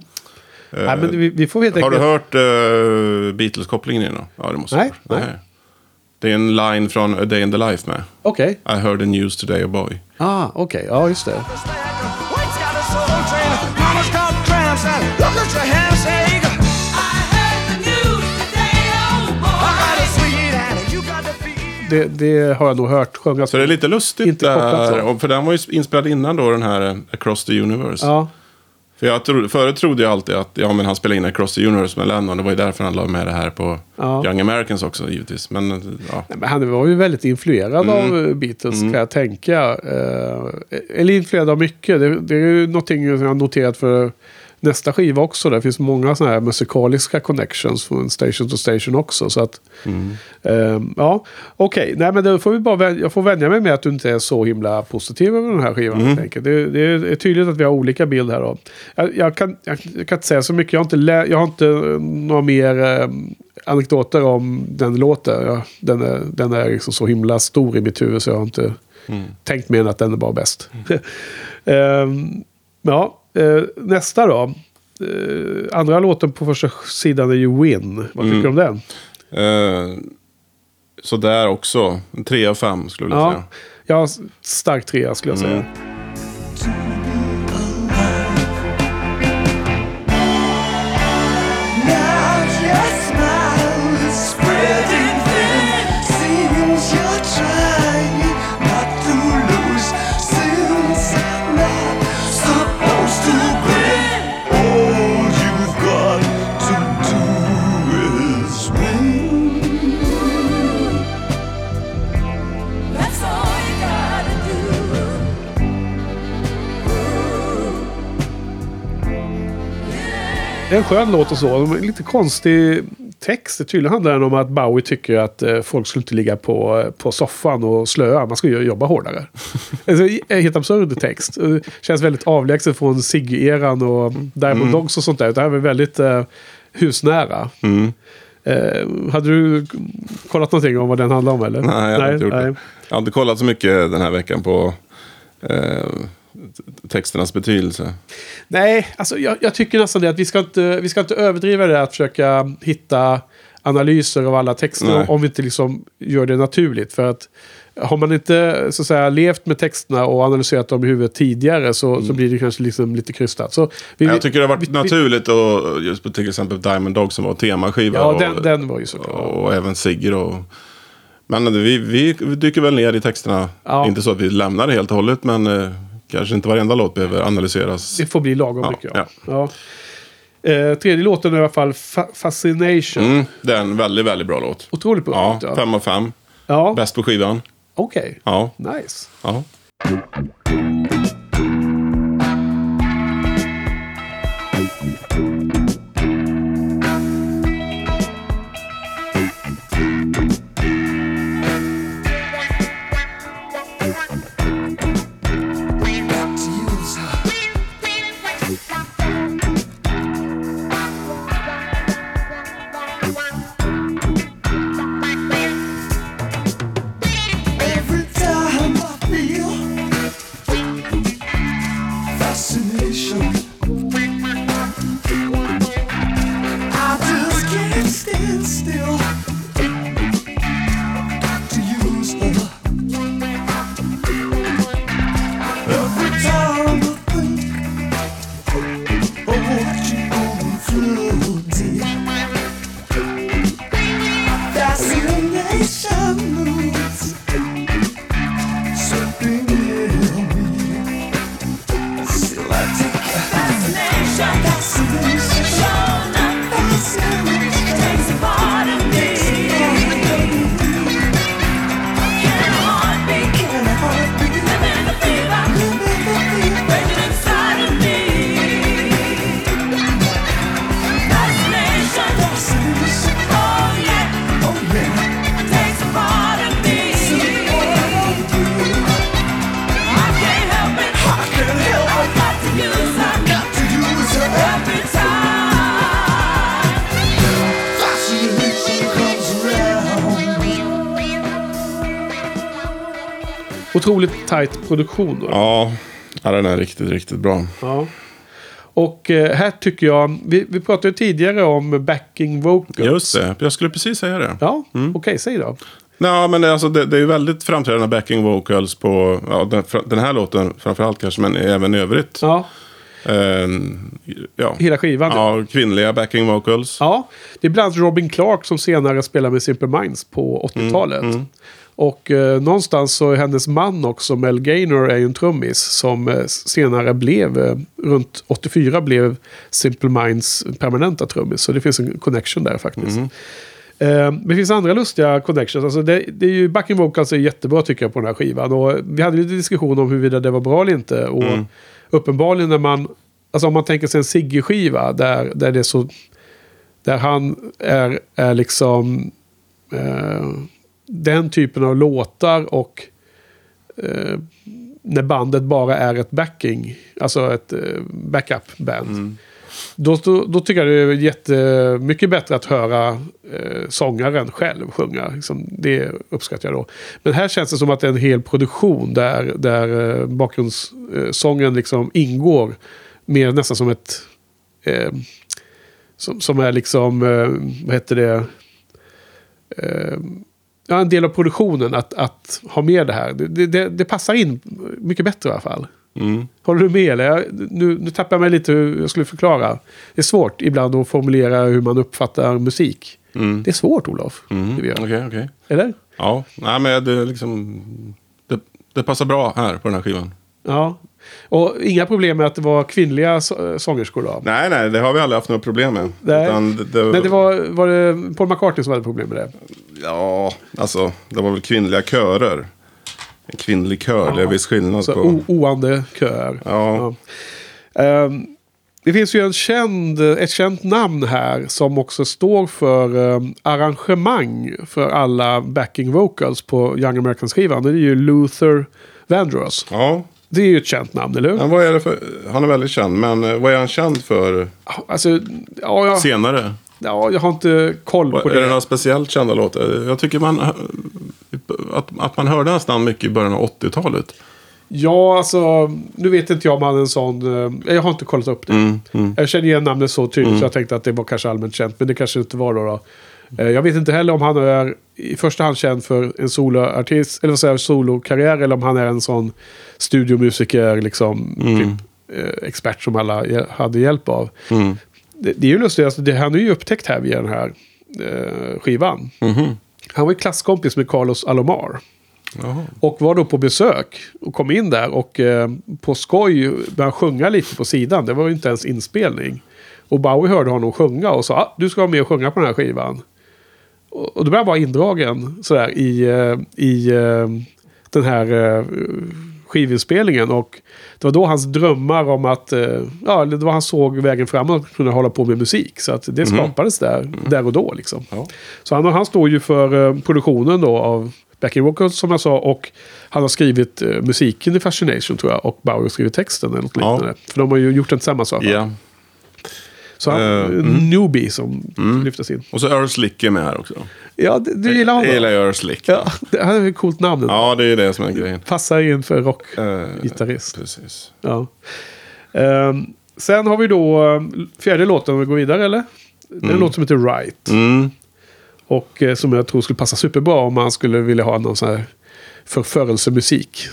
Uh, nej, men vi, vi får veta. Har du hört uh, Beatles-kopplingen i den? Ja, det måste nej, jag nej. nej. Det är en line från A Day in the Life med. Okej. Okay. I heard the news today, a boy. Ah, okej. Okay. Ja, just det. Det, det har jag nog hört sjungas. Så det är lite lustigt. Inte där. Och för den var ju inspelad innan då, den här Across the Universe. Ja. För jag trodde, förut trodde jag alltid att ja, men han spelade in Across the Universe med Lennon. Det var ju därför han la med det här på ja. Young Americans också, givetvis. Men, ja. Nej, men han var ju väldigt influerad mm. av Beatles, mm. kan jag tänka. Eh, eller influerad av mycket. Det, det är ju någonting jag har noterat för nästa skiva också. Det finns många såna här musikaliska connections från Station to Station också. Så att, mm. eh, ja, okej. Okay. Nej, men då får vi bara vänja, jag får vänja mig med att du inte är så himla positiv över den här skivan. Mm. Jag det, det är tydligt att vi har olika bild här då. Jag, jag, kan, jag, jag kan inte säga så mycket. Jag har inte, lä, jag har inte några mer eh, anekdoter om den låten. Jag, den är, den är liksom så himla stor i mitt huvud så jag har inte mm. tänkt mer än att den är bara bäst. Mm. eh, ja. Eh, nästa då. Eh, andra låten på första sidan är ju Win. Vad tycker mm. du om den? Eh, så där också. En tre av fem skulle jag ja. säga. Ja, stark trea skulle jag mm. säga. En skön låt och så. Lite konstig text. Det tydligen handlar den om att Bowie tycker att folk skulle inte ligga på, på soffan och slöa. Man ska ju jobba hårdare. Alltså, helt absurd text. Känns väldigt avlägset från Ziggy-eran och Diamond Dogs och sånt där. Det här var väldigt eh, husnära. Mm. Eh, hade du kollat någonting om vad den handlar om, eller? Nej, jag har inte gjort det. Jag har inte kollat så mycket den här veckan på... Eh... texternas betydelse. Nej, alltså jag, jag tycker nästan det att vi ska inte, vi ska inte överdriva det att försöka hitta analyser av alla texter. Nej. Om vi inte liksom gör det naturligt, för att har man inte så att säga levt med texterna och analyserat dem i huvudet tidigare så, mm. så blir det kanske liksom lite krystat. Så vi, jag tycker det har varit vi, naturligt och just på till exempel Diamond Dogs som var temaskiva. Ja, den, och, den var ju såklart. Och, och även Sigge och men vi, vi dyker väl ner i texterna. Ja. Inte så att vi lämnar det helt och hållet, men kanske inte varenda låt behöver analyseras. Det får bli lagom, ja, mycket. Ja. Ja. Eh, tredje låten är i alla fall Fa- Fascination. Mm, det är en väldigt, väldigt bra låt. Otroligt bra låt, ja. Fem av fem. Ja. Bäst på skivan. Okej. Okay. Ja. Nice. Ja. Otroligt tajt produktion då. Ja, den är riktigt, riktigt bra. Ja. Och eh, här tycker jag... Vi, vi pratade ju tidigare om backing vocals. Just det, jag skulle precis säga det. Ja, mm. Okej, okay, säg då. Nej, men det, alltså, det, det är ju väldigt framträdande backing vocals på ja, den, den här låten framförallt kanske, men även övrigt. Ja. Um, ja. Hela skivan. Ja, kvinnliga backing vocals. Ja, det är bland annat Robin Clark som senare spelar med Simple Minds på åttiotalet. Mm, mm. Och eh, någonstans så är hennes man också, Mel Gaynor, är ju en trummis som eh, senare blev, eh, runt åttiofyra blev Simple Minds permanenta trummis. Så det finns en connection där faktiskt. Mm. Eh, det finns andra lustiga connections. Alltså det, det är ju, backing vocals är jättebra tycker jag på den här skivan. Och vi hade lite diskussion om huruvida det var bra eller inte. Och mm. uppenbarligen när man, alltså om man tänker sig en Ziggy-skiva där, där det är så, där han är, är liksom... Eh, den typen av låtar och eh, när bandet bara är ett backing, alltså ett eh, backup-band, mm. då, då, då tycker jag det är jättemycket bättre att höra eh, sångaren själv sjunga. Liksom, det uppskattar jag då. Men här känns det som att det är en hel produktion där, där eh, bakgrundssången liksom ingår mer nästan som ett eh, som, som är liksom eh, vad heter det eh, ja, en del av produktionen att, att ha med det här. Det, det, det passar in mycket bättre i alla fall. Mm. Håller du med? Eller? Jag, nu, nu tappar jag mig lite hur jag skulle förklara. Det är svårt ibland att formulera hur man uppfattar musik. Mm. Det är svårt, Olaf. Mm. Okej, okej. Okay, okay. Eller? Ja, nej, men det, liksom, det, det passar bra här på den här skivan. Ja, och inga problem med att det var kvinnliga så- sångerskor då? Nej, nej, det har vi aldrig haft några problem med. Nej, utan det, det... nej det var, var det Paul McCartney som hade problem med det? Ja, alltså, det var väl kvinnliga körer. En kvinnlig kör, ja. Det är viss skillnad så på... O- oande kör. Ja. Ja. Um, det finns ju en känd, ett känt namn här som också står för um, arrangemang för alla backing vocals på Young Americans-skivan. Det är ju Luther Vandross. Ja. Det är ju ett känt namn, eller hur? Men vad är det för? Han är väldigt känd, men vad är han känd för? Alltså, ja, jag, senare? Ja, jag har inte koll på är det. Är det några speciellt kända låtar? Jag tycker man, att, att man hörde hans namn mycket i början av åttiotalet. Ja, alltså, nu vet inte jag om han en sån... Jag har inte kollat upp det. Mm, mm. Jag känner igen namnet så tydligt mm. så jag tänkte att det var kanske allmänt känt, men det kanske inte var då då. Jag vet inte heller om han är i första hand känd för en soloartist eller vad säger solokarriär eller om han är en sån studiomusiker liksom mm. typ, eh, expert som alla hade hjälp av. Mm. Det, det är ju lustigt, alltså, det han är ju upptäckt här via den här eh, skivan. Mm-hmm. Han var ju klasskompis med Carlos Alomar. Jaha. Och var då på besök och kom in där och eh, på skoj började sjunga lite på sidan. Det var ju inte ens inspelning. Och Bowie hörde honom sjunga och sa ah, du ska vara med och sjunga på den här skivan. Och, och då blev han bara indragen sådär, i, i den här skivinspelningen. Och det var då hans drömmar om att ja, det var han såg vägen framåt och kunde hålla på med musik. Så att det mm. skapades där, där och då. Liksom. Ja. Så han, han står ju för produktionen då av backing vocals som jag sa, och han har skrivit eh, musiken i Fascination tror jag, och Bowie har skrivit texten eller något liknande. Ja. För de har ju gjort en tillsammans. Ja. Så han, uh, mm. newbie som mm. lyftes in. Och så Earl Slick är med här också. Ja, du, du gillar honom. Jag gillar Earl Slick. Ja, det här är ju coolt namn. Ja, det är ju det som är grejen. Passar in för rockgitarrist. Uh, precis. Ja. Uh, sen har vi då fjärde låten, om vi går vidare eller? Det är en låt som heter Right. Mm. Och som jag tror skulle passa superbra om man skulle vilja ha någon sån här förförelsemusik.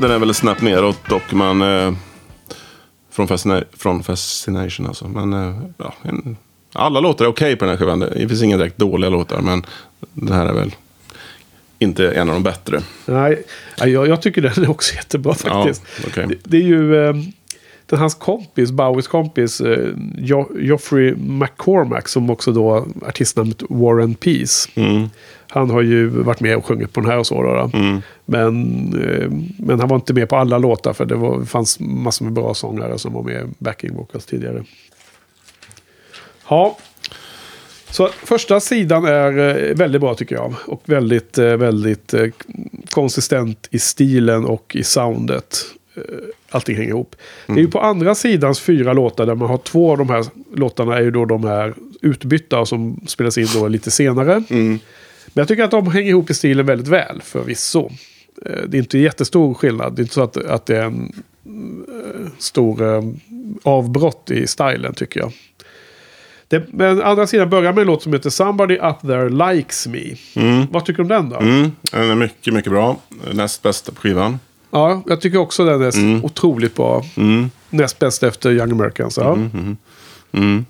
Den är väl snabbt neråt och man eh, från, fascina- från Fascination alltså. Men eh, ja, en, alla låtar är okej okay på den här skivan. Det finns inga direkt dåliga låtar, men den här är väl inte en av de bättre. Nej, jag, jag tycker den är också jättebra faktiskt. Ja, okay. det, det är ju eh, den hans kompis, Bowies kompis eh, jo- Geoffrey McCormack, som också då artistnamnet War and Peace. Mm. Han har ju varit med och sjungit på den här och så. Då, då. Mm. Men, men han var inte med på alla låtar, för det var, fanns massor med bra sångare som var med backing vocals tidigare. Ja. Så första sidan är väldigt bra tycker jag. Och väldigt, väldigt konsistent i stilen och i soundet. Allting hänger ihop. Mm. Det är ju på andra sidans fyra låtar där man har två av de här låtarna är ju då de här utbytta som spelas in då lite senare. Mm. Men jag tycker att de hänger ihop i stilen väldigt väl, förvisso. Det är inte jättestor skillnad. Det är inte så att, att det är en stor avbrott i stilen, tycker jag. Det, men andra sidan börjar med en låt som heter Somebody Up There Likes Me. Mm. Vad tycker du om den då? Mm. Den är mycket, mycket bra. Näst bästa på skivan. Ja, jag tycker också den är mm. otroligt bra. Mm. Näst bäst efter Young Americans. Ja. Mm, mm, mm.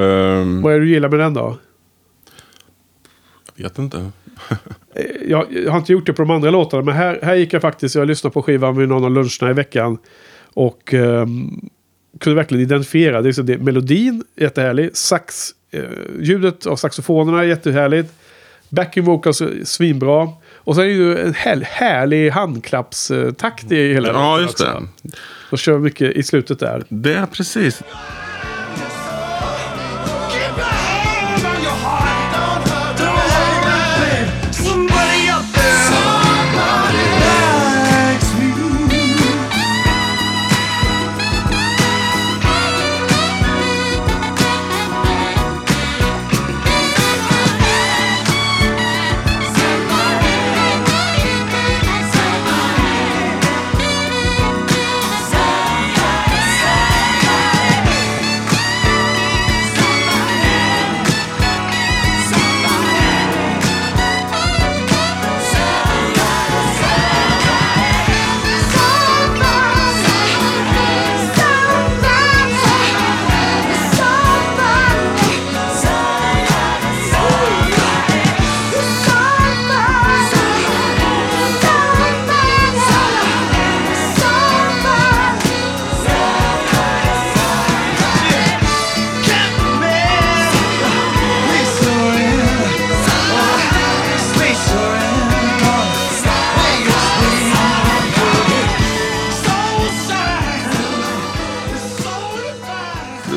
Um. Vad är det du gillar med den då? Vet inte. jag, jag har inte gjort det på de andra låtarna, men här, här gick jag faktiskt, jag lyssnade på skivan vid någon av luncherna i veckan och um, kunde verkligen identifiera det, det. Melodin är jättehärlig, sax, eh, ljudet av saxofonerna är jättehärligt, backing vocals svinbra, och sen är det ju en här, härlig handklappstakt i hela låten. Ja, just det. Och kör mycket i slutet där. Det är precis.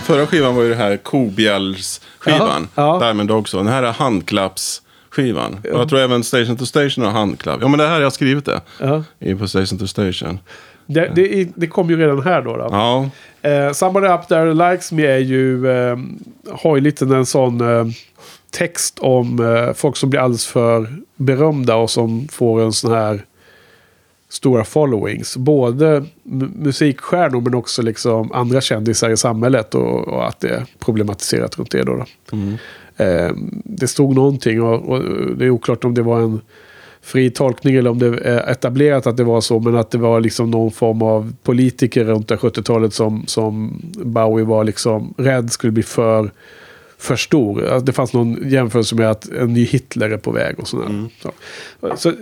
förra skivan var ju det här Kobjäls-skivan. Ja, ja. Diamond Dogs. Den här är handklaps-skivan. Ja. Och jag tror även Station to Station har handklapp. Ja, men det här har jag skrivit det. Ja. I på Station to Station. Det, det, det kom ju redan här då. då. Ja. Eh, Somebody Up There Likes Me är ju, eh, har ju lite en sån eh, text om eh, folk som blir alldeles för berömda och som får en sån här stora followings. Både m- musikstjärnor men också liksom andra kändisar i samhället och, och att det är problematiserat runt det då. då. Mm. Eh, det stod någonting och, och det är oklart om det var en fri tolkning eller om det är etablerat att det var så, men att det var liksom någon form av politiker runt sjuttiotalet som, som Bowie var liksom rädd skulle bli för, för stor. Alltså det fanns någon jämförelse med att en ny Hitler är på väg och sådär. Mm. Så. Så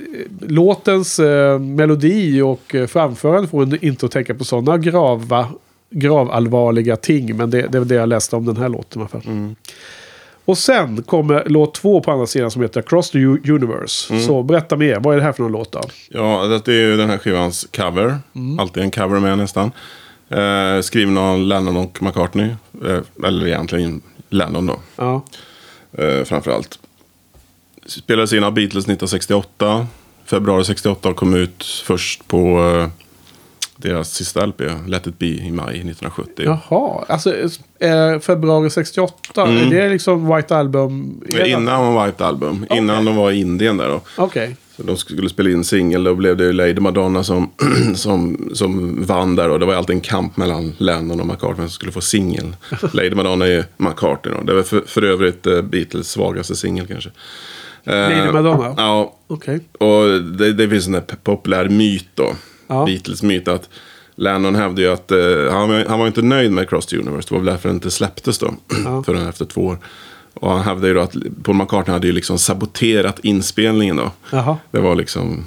låtens eh, melodi och eh, framförande får en inte att tänka på sådana grava, gravallvarliga ting, men det, det var det jag läste om den här låten i alla fall. Mm. Och sen kommer låt två på andra sidan som heter Across the Universe. Mm. Så berätta mer, vad är det här för någon låt då? Ja, det är ju den här skivans cover. Mm. Alltid en cover med nästan. Eh, skriven av Lennon och McCartney. Eh, eller egentligen Lennon då. Ja. Eh, framförallt. Spelades in av Beatles nittonhundrasextioåtta. februari sextioåtta kom ut först på eh, deras sista L P, Let It Be, i maj nittonhundrasjuttio. Jaha, alltså eh, februari sextioåtta, mm. det är liksom White Album? Innan var White Album, okay. Innan de var i Indien där då. Okay. Så de skulle spela in singel, då blev det Lady Madonna som, som, som vann där, och det var alltid en kamp mellan Lennon och McCartney som skulle få singel. Lady Madonna är ju McCartney då, det var för, för övrigt eh, Beatles svagaste singel kanske. Lady eh, Madonna? Ja, okay. Och det, det finns en där populär myt då. Ja. Beatles myt att Lennon hävde ju att eh, han, han var inte nöjd med Across the Universe. Det var väl därför den inte släpptes då, ja. Förrän efter två år. Och han hävde ju då att Paul McCartney hade ju liksom saboterat inspelningen då. Jaha. Det var liksom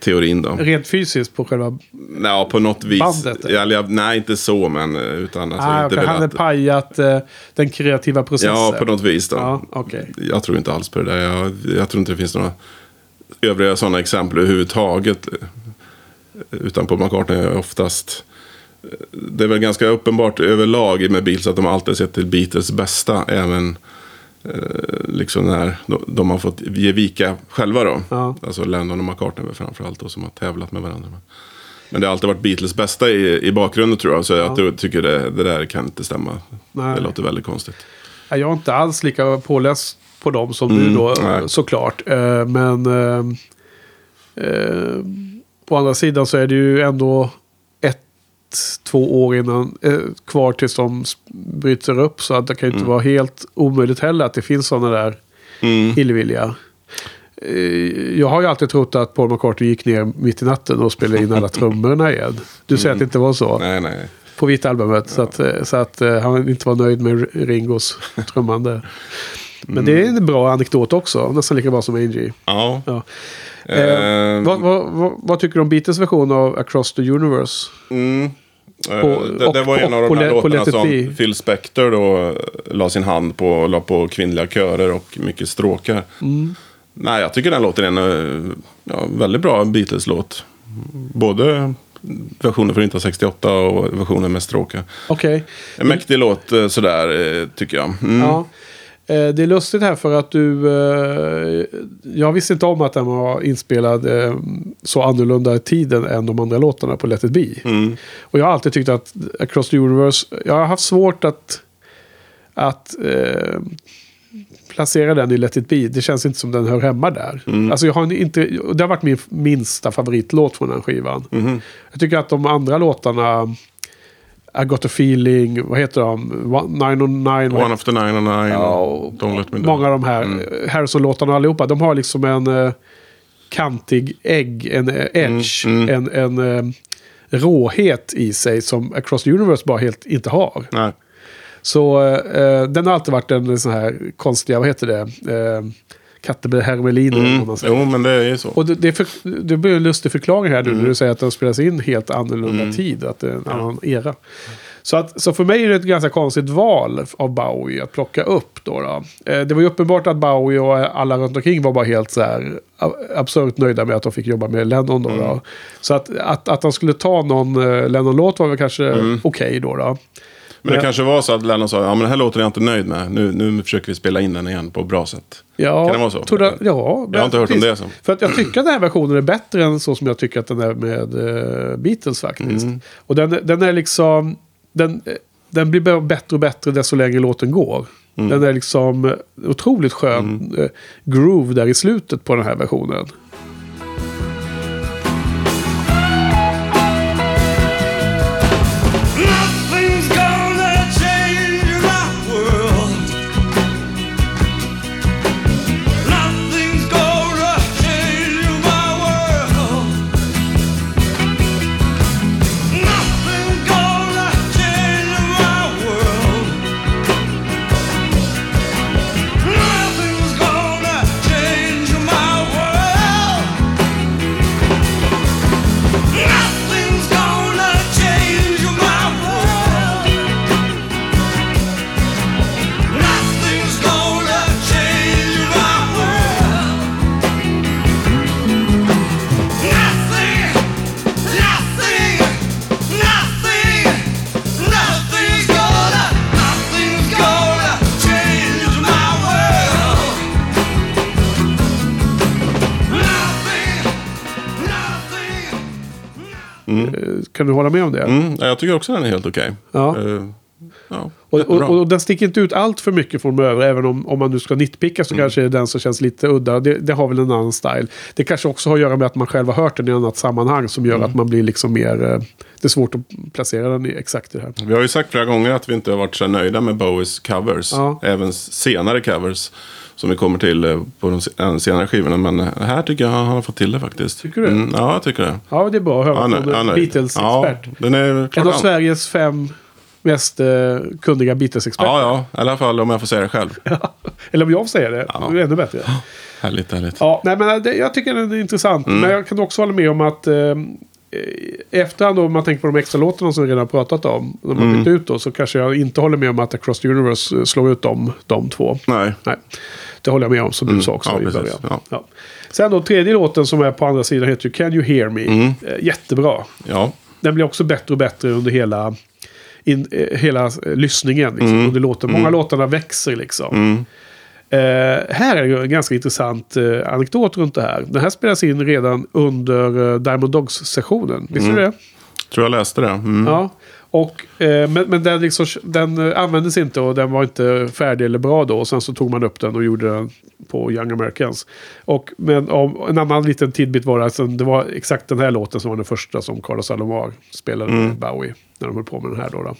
teorin då. Rent fysiskt på själva ja, på något vis. Bandet? Eller, nej, inte så, men utan alltså, ah, inte okay. Han hade pajat eh, den kreativa processen. Ja, på något vis då. Ja, okay. Jag tror inte alls på det där. Jag, jag tror inte det finns några övriga sådana exempel överhuvudtaget. Utan på McCartney är oftast, det är väl ganska uppenbart överlag med Beatles att de alltid sett till Beatles bästa, även eh, liksom när de, de har fått ge vika själva då, ja. Alltså Lennon och McCartney framförallt då, som har tävlat med varandra, men, men det har alltid varit Beatles bästa i, i bakgrunden tror jag, så ja. Jag tycker det, det där kan inte stämma. Nej. Det låter väldigt konstigt. Jag är inte alls lika påläst på dem som mm, du då. Nej. Såklart, men eh, eh, på andra sidan så är det ju ändå ett, två år innan eh, kvar tills de bryter upp, så att det kan ju inte mm. vara helt omöjligt heller att det finns sådana där mm. illvilliga. Eh, jag har ju alltid trott att Paul McCartney gick ner mitt i natten och spelade in alla trummorna igen. Du säger mm. att det inte var så. Nej, nej. På Vita albumet, ja. så att, så att eh, han inte var nöjd med Ringos trummande. Men det är en bra anekdot också. Nästan lika bra som Angie. Ja. Ja. Eh, eh, vad, vad, vad, vad tycker du om Beatles version av Across the Universe? Mm. På, det, och, det var och, en av de här låtarna som Phil Spector då la sin hand på och la på kvinnliga körer och mycket stråkar. Mm. Nej, jag tycker den låten är en ja, väldigt bra Beatles-låt. Både versionen från nittonhundrasextioåtta och versionen med stråkar. Okej. Okay. En mäktig mm. låt sådär, tycker jag. Mm. Ja. Det är lustigt här för att du... Eh, jag visste inte om att den var inspelad eh, så annorlunda i tiden än de andra låtarna på Let It Be. Mm. Och jag har alltid tyckt att Across the Universe... Jag har haft svårt att, att eh, placera den i Let It Be. Det känns inte som den hör hemma där. Mm. Alltså jag har inte, det har varit min minsta favoritlåt från den skivan. Mm. Jag tycker att de andra låtarna... I Got a Feeling, vad heter de? One, nine on nine, One of the nine on nine. Ja, många av de här mm. Harrison-låtarna allihopa, de har liksom en uh, kantig ägg, en uh, edge, mm. Mm. en, en uh, råhet i sig som Across the Universe bara helt inte har. Nej. Så uh, den har alltid varit en sån här konstiga, vad heter det? Uh, Kattebär Hermelin. Mm. Jo, men det är ju så. Och det, det, för, det blir en lustig förklaring här nu mm. när du säger att den spelas in helt annorlunda mm. tid, att det är en mm. annan era. Mm. Så, att, så för mig är det ett ganska konstigt val av Bowie att plocka upp då. då. Eh, det var ju uppenbart att Bowie och alla runt omkring var bara helt så här absurt nöjda med att de fick jobba med Lennon då. Mm. då. Så att, att, att de skulle ta någon Lennon-låt var väl kanske mm. okej okay då då. Men det jag... kanske var så att Lennon sa, ja men den här låten är jag inte nöjd med. Nu, nu försöker vi spela in den igen på bra sätt. Ja, kan det vara så? Tror jag, ja, jag har inte hört precis, om det. Så. För att jag tycker att den här versionen är bättre än så som jag tycker att den är med uh, Beatles faktiskt. Mm. Och den, den är liksom... Den, den blir bättre och bättre desto längre låten går. Mm. Den är liksom otroligt skön mm. groove där i slutet på den här versionen. Kan du hålla med om det? Mm, jag tycker också den är helt okej. Ja. Uh, ja, och, och, och den sticker inte ut allt för mycket från över. Även om, om man nu ska nitpicka så mm. kanske är den som känns lite udda. Det, det har väl en annan style. Det kanske också har att göra med att man själv har hört den i annat sammanhang som gör mm. att man blir liksom mer... Det är svårt att placera den i exakt det här. Vi har ju sagt flera gånger att vi inte har varit så nöjda med Bowies covers. Ja. Även senare covers som vi kommer till på de senare skivorna. Men här tycker jag han har fått till det faktiskt. Tycker du? Mm, ja, jag tycker det. Ja, det är bra att höra från en Beatles-expert. Ja, den är klart en av Sveriges fem mest eh, kunniga Beatles-experter. Ja, ja, i alla fall om jag får säga det själv. Eller om jag får säga det. Ja. Det är ännu bättre. Ja, härligt, härligt. Ja, nej, men det, jag tycker det är intressant. Mm. Men jag kan också hålla med om att... Eh, efterhand då, om man tänker på de extra låterna som vi redan pratat om, när man mm. bytt ut då, så kanske jag inte håller med om att Across the Universe slår ut dem, de två. Nej. Nej. Det håller jag med om, som mm. du sa också ja, i början. Ja. Ja. Sen då, tredje låten som är på andra sidan heter ju Can You Hear Me? Mm. Jättebra. Ja. Den blir också bättre och bättre under hela in, hela lyssningen. Liksom, mm. under låten. Många mm. låtarna växer liksom. Mm. Uh, här är ju en ganska intressant uh, anekdot runt det här. Den här spelas in redan under uh, Diamond Dogs-sessionen. Visste mm. du det? Tror jag läste det. Mm. Ja. Och, uh, men men den, liksom, den uh, användes inte och den var inte färdig eller bra då. Och sen så tog man upp den och gjorde den på Young Americans. Och, men om, en annan liten tidbit var alltså, det var exakt den här låten som var den första som Carlos Alomar spelade mm. med Bowie när de höll på med den här då. då.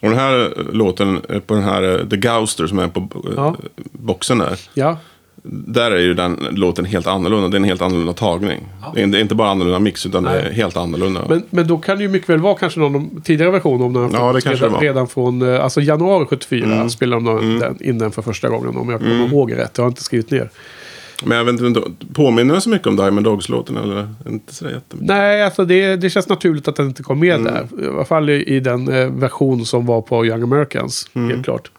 Och den här låten på den här The Gouster som är på ja. boxen där. Ja. Där är ju den låten helt annorlunda. Det är en helt annorlunda tagning. Ja. Det är inte bara annorlunda mix utan nej. Det är helt annorlunda. Men, men då kan det ju mycket väl vara kanske någon tidigare version om den. Ja, det kanske redan, det var. Redan från alltså januari sjuttiofyra mm. spelade de mm. den in den för första gången. Om jag kommer mm. ihåg rätt. Jag har inte skrivit ner. Men jag vet inte, påminner det så mycket om Diamond Dogs-låten? Eller? Inte så jättemycket. Nej, alltså det, det känns naturligt att den inte kom med mm. där. I alla fall i, i den eh, version som var på Young Americans, mm. helt klart.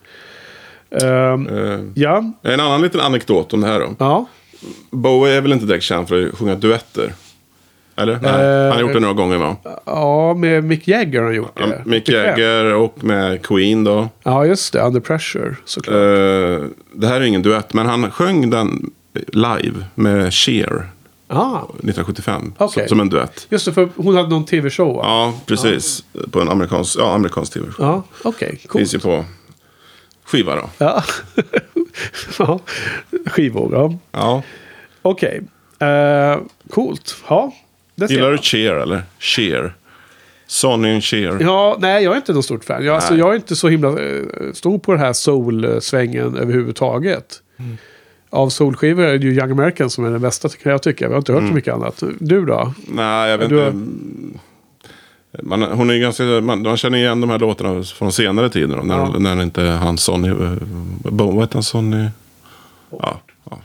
Um, uh, ja. En annan liten anekdot om det här då. Ja. Bowie är väl inte direkt känd för att sjunga duetter? Eller? Nej, uh, han har gjort det några gånger, va? Ja, med Mick Jagger har han gjort det. Ja, Mick Jagger och med Queen då. Ja, just det. Under Pressure, såklart. Uh, det här är ingen duett, men han sjöng den... live med Cher ah. nitton sjuttiofem okay. som en duett. Just det, för hon hade någon tv-show. Va? Ja, precis. Ah. På en amerikansk, ja, amerikansk tv-show. Ja, ah. okej. Okay. Finns ju på skiva då. Ja, ja. Skivor. Ja. ja. Okej. Okay. Uh, coolt. Ja, gillar du Cher eller? Cher. Sonny and Cher. Ja, nej, jag är inte någon stort fan. Jag, alltså, jag är inte så himla stor på den här soul-svängen överhuvudtaget. Mm. Av solskivor är det ju Young Americans som är den bästa, kan jag tycka. Vi har inte hört mm. så mycket annat. Du då? Nej, jag vet du... inte. Man, hon är ju ganska... Man, man känner igen de här låtarna från senare tider. Då, när, ja. när inte han Sonny... Vad heter han Sonny? Ja, ja.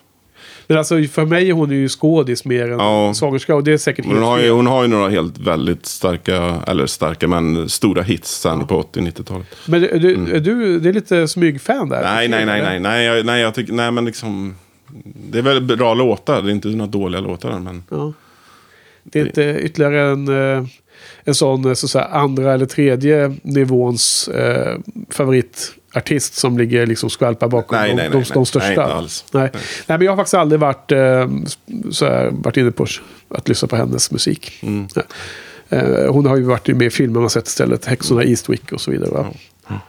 Men alltså, för mig hon är ju skådis mer än ja. sångerska. Och det är säkert hon har, ju, hon har ju några helt väldigt starka... Eller starka, men stora hits sen ja. på åttio-nittiotalet. Men du, mm. du, du, det är lite smygfan där. Nej, nej, nej, nej. Nej, jag, nej, jag tycker... Nej, men liksom... Det är väl bra låtar. Det är inte några dåliga låtar, men... Ja. Det är inte ytterligare en... en sån så säga, andra eller tredje nivåns eh, favoritartist som ligger liksom skvalpar bakom nej, de, nej, de, nej, de, de största. Nej, inte alls. Nej. Nej. Nej, men jag har faktiskt aldrig varit, eh, så här, varit inne på att lyssna på hennes musik. Mm. Ja. Eh, hon har ju varit med i filmer man sett istället, Häxorna mm. Eastwick och så vidare. Va? Mm. Mm.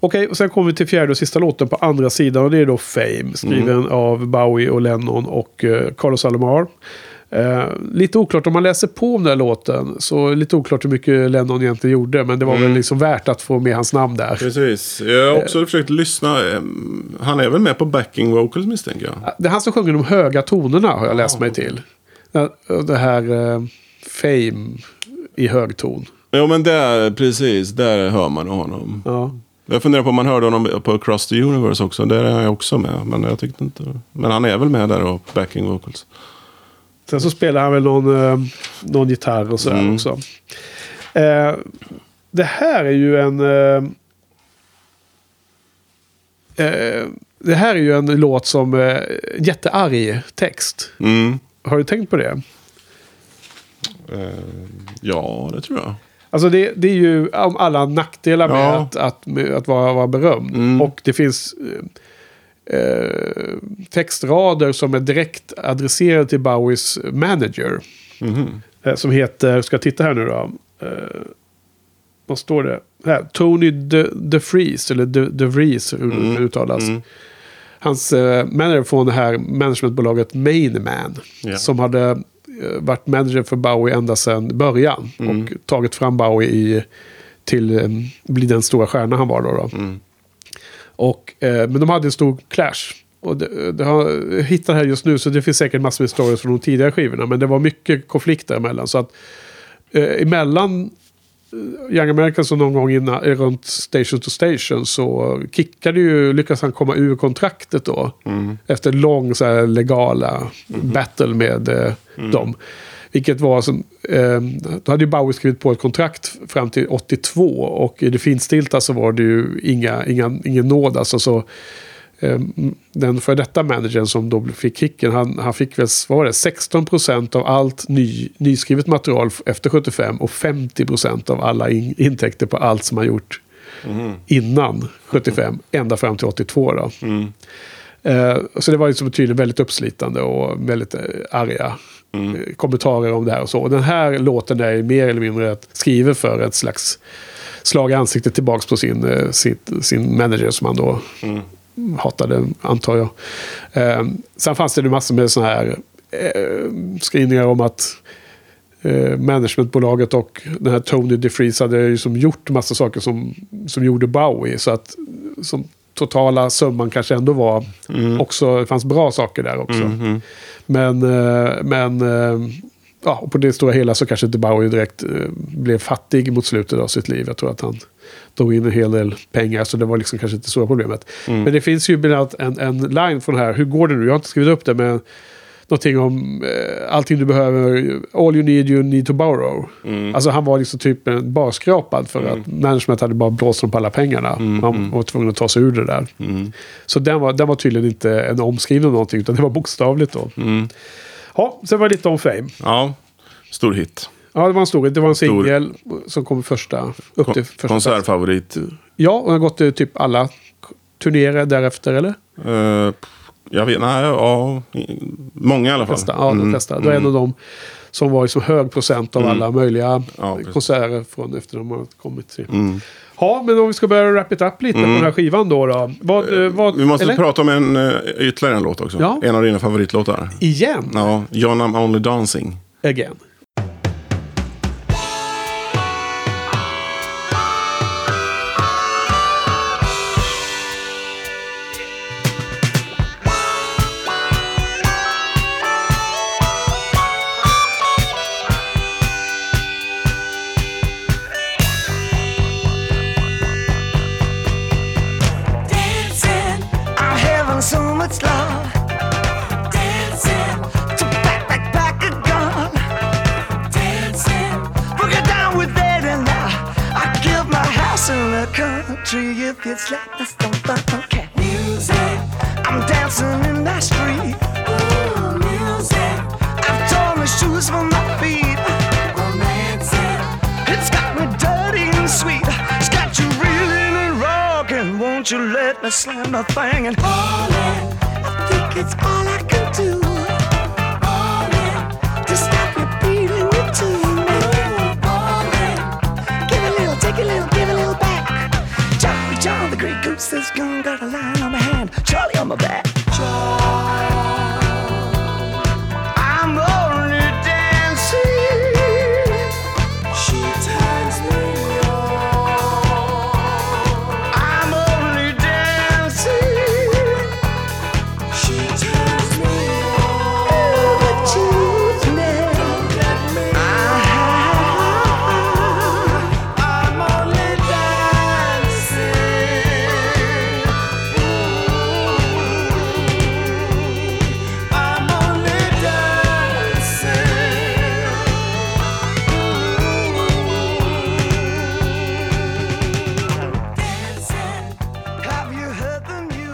Okej, och sen kommer vi till fjärde och sista låten på andra sidan, och det är då Fame, skriven mm. av Bowie och Lennon och eh, Carlos Alomar. Eh, lite oklart om man läser på om den här låten, så lite oklart hur mycket Lennon egentligen gjorde, men det var mm. väl liksom värt att få med hans namn där. Precis, jag har också eh, försökt lyssna. Han är väl med på backing vocals, misstänker jag. Det är han som sjunger de höga tonerna, har jag läst oh. mig till. Det här eh, Fame i hög ton. Ja, men där, precis, där hör man honom. Ja. Jag funderar på om man hörde honom på Across the Universe också. Där är jag också med, men jag tyckte inte. Men han är väl med där och backing vocals. Sen så spelar han väl någon, någon gitarr och sådär mm. också. Eh, det här är ju en... Eh, det här är ju en låt som... Eh, jättearg text. Mm. Har du tänkt på det? Eh, ja, det tror jag. Alltså det, det är ju alla nackdelar med ja. att, att, att vara, vara berömd. Mm. Och det finns eh, textrader som är direkt adresserade till Bowies manager. Mm. Eh, som heter, ska jag titta här nu då? Eh, vad står det? Här, Tony Defries, eller Defries mm. uttalas. Mm. Hans eh, manager från det här managementbolaget Main Man. Yeah. Som hade... varit manager för Bowie ända sedan början mm. och tagit fram Bowie i, till um, bli den stora stjärna han var då. då. Mm. Och, eh, men de hade en stor clash. Och det, det har, jag hittar här just nu, så det finns säkert massor med stories från de tidigare skivorna, men det var mycket konflikter emellan. Så att eh, emellan Young Americans och någon gång innan, runt Station to Station, så kickade ju, lyckades han komma ur kontraktet då mm. efter lång så här legala mm. battle med eh, mm. dem, vilket var som eh, då hade ju Bowie skrivit på ett kontrakt fram till åttiotvå, och i det finstilta så var det ju inga, inga, ingen nåd alltså, så eh, den för detta managern som då fick kicken, han, han fick väl svara sexton procent av allt ny, nyskrivet material efter sjuttiofem och femtio procent av alla in, intäkter på allt som han gjort mm. innan sjuttiofem mm. ända fram till åttiotvå då mm. eh, så det var liksom tydligen väldigt uppslitande och väldigt eh, arga Mm. kommentarer om det här och så. Och den här låten är mer eller mindre att skriva för ett slags slag i ansiktet tillbaks på sin, sitt, sin manager som han då mm. hatade, antar jag. Eh, sen fanns det ju massor med såna här eh, skrivningar om att eh, managementbolaget och den här Tony DeFries hade ju som gjort massa saker som, som gjorde Bowie, så att som totala summan kanske ändå var mm. också, det fanns bra saker där också. Mm-hmm. Men, men ja, och på det stora hela så kanske inte Bowie direkt blev fattig mot slutet av sitt liv. Jag tror att han tog in en hel del pengar, så det var liksom kanske inte så problemet. Mm. Men det finns ju bland annat en, en line från här, hur går det nu? Jag har inte skrivit upp det, men någonting om eh, allting du behöver, all you need, you need to borrow. Mm. Alltså han var liksom typ barskrapad för mm. att management hade bara blåst dem på alla pengarna. Mm. Man var tvungen att ta sig ur det där. Mm. Så den var, den var tydligen inte en omskrivning av någonting, utan det var bokstavligt då. Mm. Ja, sen var det lite om Fame. Ja, stor hit. Ja, det var en stor hit. Det var en stor... singel som kom första, upp Kon- till första. Konsertfavorit. Plats. Ja, och den har gått till typ alla turnéer därefter, eller? Uh... Jag vet, nej, ja, många i alla fall. Testa, ja, de flesta. Mm, det var mm. en av dem som var liksom hög procent av mm. alla möjliga ja, konserter från efter de har kommit till. Mm. Ja, men om vi ska börja wrap it up lite mm. på den här skivan då. då. Vad, eh, vad, vi måste eller? prata om en ytterligare en låt också. Ja. En av dina favoritlåtar. Igen? Ja, John I'm Only Dancing. Again. If you'd slap the stone, but don't care. Music, I'm dancing in my street. Ooh, music, I've torn the shoes from my feet. Romancing, let me slam the thing and all in. I think it's all I can do. All in, to stop you feeling it too. All in, give a little, take a little, give a little back. Charlie John, the great goose is gone. Got a lion on my hand, Charlie on my back. Charlie.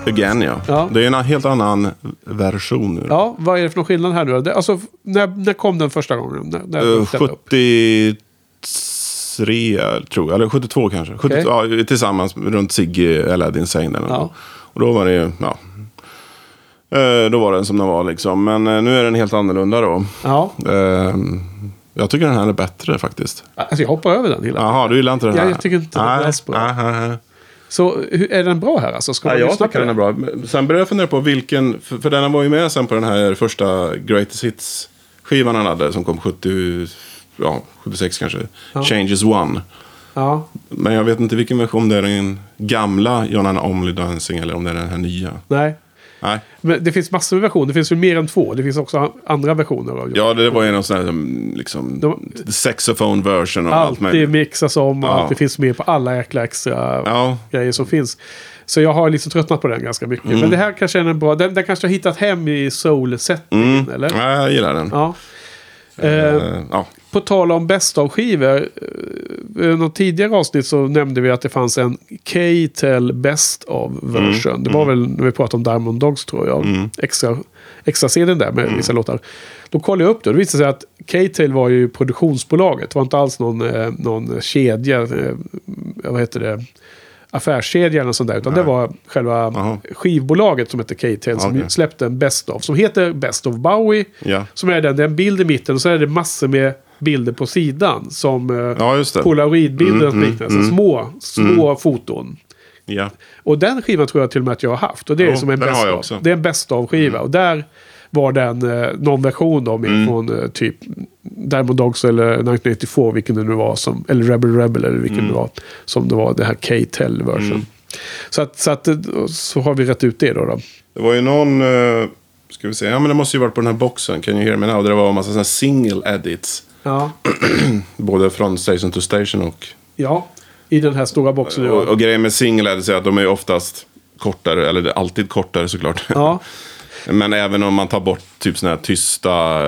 Again, ja. Ja. Det är en helt annan version nu. Ja, vad är det för någon skillnad här nu? Det, alltså, när, när kom den första gången? När, när uh, sjuttiotre upp? Tror jag, eller sjuttiotvå kanske. Okay. sjuttio, ja, tillsammans runt Ziggy eller Aladdin Sane eller ja. Och då var det ja. Uh, då var den som den var liksom. Men uh, nu är den helt annorlunda då. Ja. Uh, jag tycker den här är bättre faktiskt. Alltså jag hoppar över den hela. Jaha, du gillar inte den här? Jag tycker inte den är. Så är den bra här? Alltså, ska ja, jag tycker den är bra. Sen började jag fundera på vilken... För, för den var ju med sen på den här första Greatest Hits-skivan han hade som kom sjuttio, ja, sjuttiosex kanske. Ja. Changes One. Ja. Men jag vet inte vilken version det är. Den gamla John Only Dancing eller om det är den här nya. Nej. Nej. Men det finns massor av versioner. Det finns ju mer än två. Det finns också andra versioner. Av ja, det var ju någon sån här liksom, de... saxophone version och allt, allt möjligt. Allt det mixas om. Ja. Allt det finns med på alla jäkla extra ja. grejer som finns. Så jag har liksom tröttnat på den ganska mycket. Mm. Men det här kanske är en bra... Den, den kanske har hittat hem i soul-sättningen, mm. eller? Ja, jag gillar den. Ja. Uh, uh, ja. På tal om bästa av skivor, något tidigare avsnitt så nämnde vi att det fanns en K-Tel best of version. Mm, det var mm. väl när vi pratade om Diamond Dogs tror jag. Mm. Extra, extra serien där med mm. vissa låtar. Då kollade jag upp det. Det visade sig att K-Tel var ju produktionsbolaget. Det var inte alls någon, någon kedja, vad heter det, affärskedja eller sånt där. Utan nej. Det var själva aha. skivbolaget som heter K-Tel som okay. släppte en best of. Som heter Best of Bowie. Yeah. Som är den, den bild i mitten och så är det massor med bilder på sidan som ja, just det. Polaroidbilder mm, mm, mm, små, små mm. foton. Yeah. Och den skivan tror jag till och med att jag har haft. Och det är oh, som en best av. Också. Det är en best av skiva. Mm. Och där var den eh, någon version av min från mm. eh, typ Diamond Dogs eller nitton åttiofyra vilken det nu var som, eller Rebel Rebel eller vilken mm. det var som det var det här K-Tel version. Mm. Så att, så att så har vi rätt ut det då då. Det var ju någon eh, ska vi se. Ja men det måste ju varit på den här boxen. Can you hear me now? Det var en massa såna här single edits. Ja. Både från Station to Station och ja, i den här stora boxen och, och grejen med single är det att de är oftast kortare, eller det är alltid kortare såklart ja. Men även om man tar bort typ såna här tysta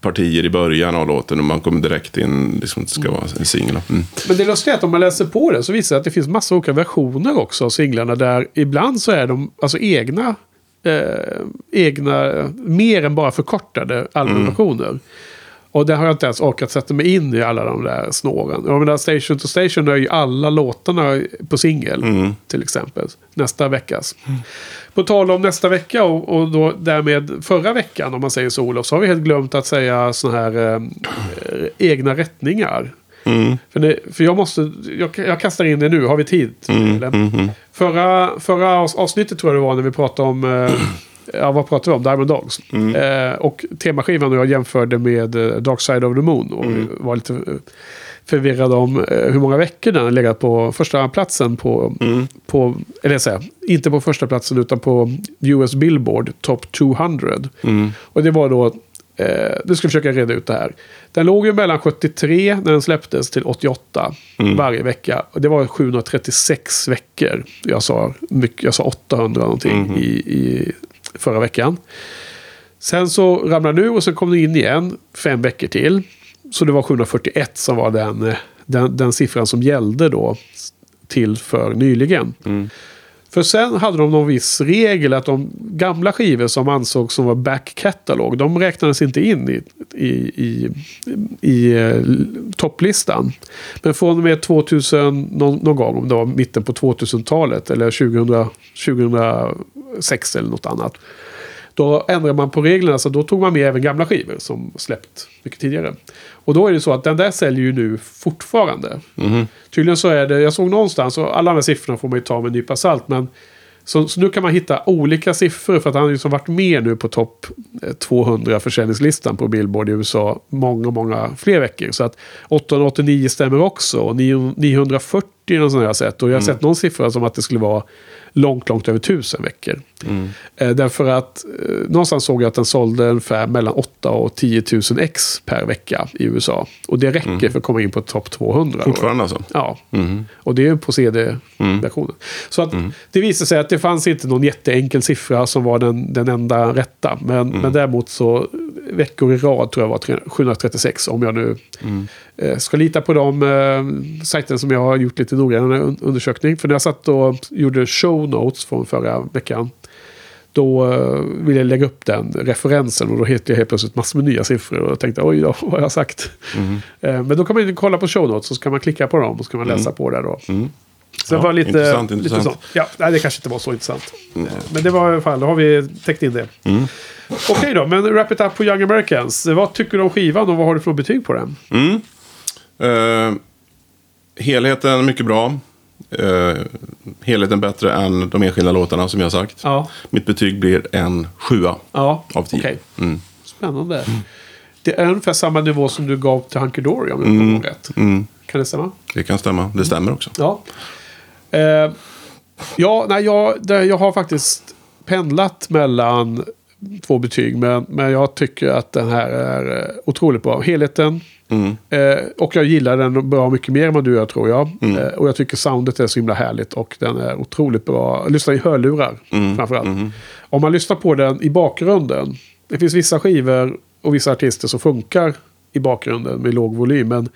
partier i början av låten och man kommer direkt in liksom, det ska vara en singel mm. Men det är lustigt att om man läser på det så visar det att det finns massa olika versioner också av singlarna där ibland så är de alltså egna eh, egna mer än bara förkortade albumversioner mm. Och det har jag inte ens orkat sätta mig in i alla de där snåren. Jag menar, Station to Station är ju alla låtarna på singel, mm. till exempel. Nästa veckas. Mm. På tal om nästa vecka och, och då därmed förra veckan, om man säger så, Olof, så har vi helt glömt att säga såna här eh, egna rättningar. Mm. För, det, för jag måste, jag, jag kastar in det nu, har vi tid? Mm. Mm. Förra, förra avsnittet tror jag det var när vi pratade om... Eh, Ja, vad pratar vi om? Diamond Dogs. Mm. Eh, och temaskivan jag jämförde med Dark Side of the Moon och mm. var lite förvirrad om hur många veckor den legat på första platsen på, mm. på eller jag säger, inte på första platsen utan på U S Billboard Top two hundred. Mm. Och det var då eh, nu ska vi försöka reda ut det här. Den låg ju mellan sjuttiotre när den släpptes till åttioåtta mm. varje vecka. Och det var sjuhundratrettiosex veckor. Jag sa, mycket, jag sa åttahundra någonting mm. i, i förra veckan. Sen så ramlade nu och sen kom det in igen fem veckor till. Så det var sjuhundrafyrtioett som var den, den, den siffran som gällde då till för nyligen. Mm. För sen hade de någon viss regel att de gamla skivor som ansågs som var back catalog, de räknades inte in i, i, i, i topplistan. Men från och med tvåtusen någon, någon gång, om det var mitten på tvåtusentalet eller tjugohundra, tjugohundrasex eller något annat, då ändrade man på reglerna, så då tog man med även gamla skivor som släppt mycket tidigare. Och då är det så att den där säljer ju nu fortfarande. Mm. Tydligen så är det, jag såg någonstans, och alla de här siffrorna får man ju ta med en nypa salt, men så, så nu kan man hitta olika siffror, för att han har liksom varit med nu på topp tvåhundra försäljningslistan på Billboard i U S A många, många fler veckor. Så att åttahundraåttionio stämmer också, och niohundrafyrtio någon sån här sätt. Och jag har mm. sett någon siffra som att det skulle vara långt, långt över tusen veckor. Mm. Eh, därför att eh, någonstans såg jag att den sålde ungefär mellan åtta och tio tusen ex per vecka i U S A. Och det räcker mm. för att komma in på topp tvåhundra. Fortfarande alltså? Ja. Mm. Och det är på C D-versionen. Mm. Så att mm. det visar sig att det fanns inte någon jätteenkel siffra som var den, den enda rätta. Men, mm. men däremot så veckor i rad tror jag var sjuhundratrettiosex, om jag nu mm. eh, ska lita på de eh, sajter som jag har gjort lite noggrannare undersökning. För när jag satt och gjorde show notes från förra veckan, då eh, ville jag lägga upp den referensen, och då hittade jag helt plötsligt massor med nya siffror och tänkte, oj då, vad har jag sagt? Mm. Eh, men då kan man ju kolla på show notes, och så kan man klicka på dem och så kan man läsa mm. på det då. Mm. Så det ja, var lite intressant. Lite intressant. Ja, nej, det kanske inte var så intressant. Mm. Men det var i alla fall, då har vi täckt in det. Mm. Okej okay då, men wrap it up på Young Americans. Vad tycker du om skivan och vad har du för betyg på den? Mm. Uh, helheten är mycket bra. Uh, helheten bättre än de enskilda låtarna, som jag sagt. Ja. Mitt betyg blir en sjua ja. av tio. Okay. Mm. Spännande. Mm. Det är ungefär samma nivå som du gav till Hunky Dory, om jag mm. har rätt. Mm. Kan det stämma? Det kan stämma. Det stämmer också. Ja. Uh, ja, nej, jag, det, jag har faktiskt pendlat mellan två betyg, men, men jag tycker att den här är otroligt bra. Helheten, mm. uh, och jag gillar den bra mycket mer än vad du gör, tror jag. Mm. Uh, och jag tycker soundet är så himla härligt, och den är otroligt bra. Lyssna i hörlurar, mm. framförallt. Mm. Om man lyssnar på den i bakgrunden, det finns vissa skivor och vissa artister som funkar i bakgrunden med låg volym, men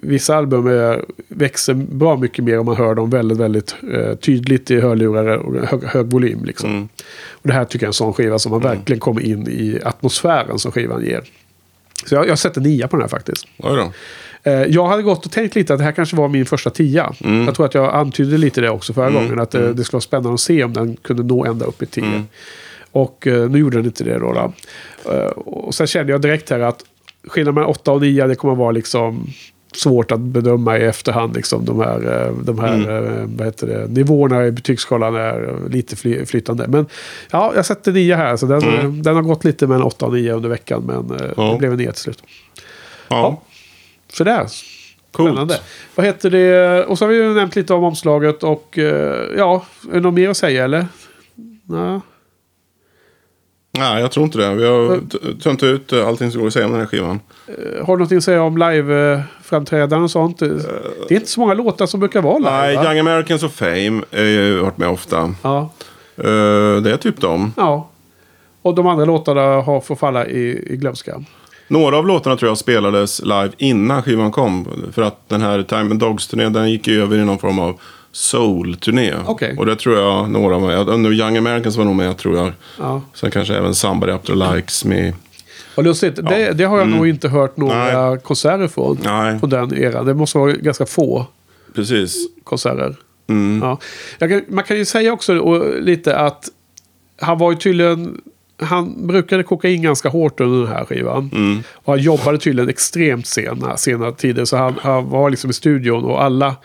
vissa album är, växer bra mycket mer om man hör dem väldigt, väldigt eh, tydligt i hörlurar och hög, hög volym. Liksom. Mm. Och det här tycker jag är en sån skiva som man mm. verkligen kommer in i atmosfären som skivan ger. Så jag, jag sätter nia på den här faktiskt. Oj då. Eh, jag hade gått och tänkt lite att det här kanske var min första tia. Mm. Jag tror att jag antydde lite det också förra mm. gången, att eh, det skulle vara spännande att se om den kunde nå ända upp i tio. Mm. Och eh, nu gjorde den inte det då. då. Eh, och sen kände jag direkt här att skillnaden mellan åtta och nio, det kommer vara liksom svårt att bedöma i efterhand, liksom de här, de här mm. vad heter det, nivåerna i betygsskalan är lite fly, flytande, men ja, jag sätter nio här, så den, mm. den har gått lite mellan åtta och nio under veckan, men ja. det blev en nio till slut. Ja, ja. Så där. Spännande. Vad heter det? Och så har vi ju nämnt lite om omslaget, och ja, är det något mer att säga eller? Nej. Nej, jag tror inte det. Vi har tömt ut allting som går att säga om den här skivan. Har du någonting att säga om live-framträdanden och sånt? Det är inte så många låtar som brukar vara live. Nej, va? Young Americans och Fame har jag varit med ofta. Ja. Det är typ dem. Ja. Och de andra låtarna har fått falla i, i glömska. Några av låtarna tror jag spelades live innan skivan kom. För att den här Diamond Dogs-turnén, den gick ju över i någon form av soul-turné. Okay. Och det tror jag några av mig. Under Young Americans var nog med, tror jag. Ja. Sen kanske även Somebody Up to Likes Me. Vad lustigt. Ja. Det, det har jag mm. nog inte hört några Nej. konserter från. Nej. På den eran. Det måste vara ganska få Precis. konserter. Mm. Ja. Jag kan, man kan ju säga också och, lite att han var ju tydligen... Han brukade koka in ganska hårt under den här skivan. Mm. Och han jobbade tydligen extremt sena, sena tider. Så han, han var liksom i studion och alla...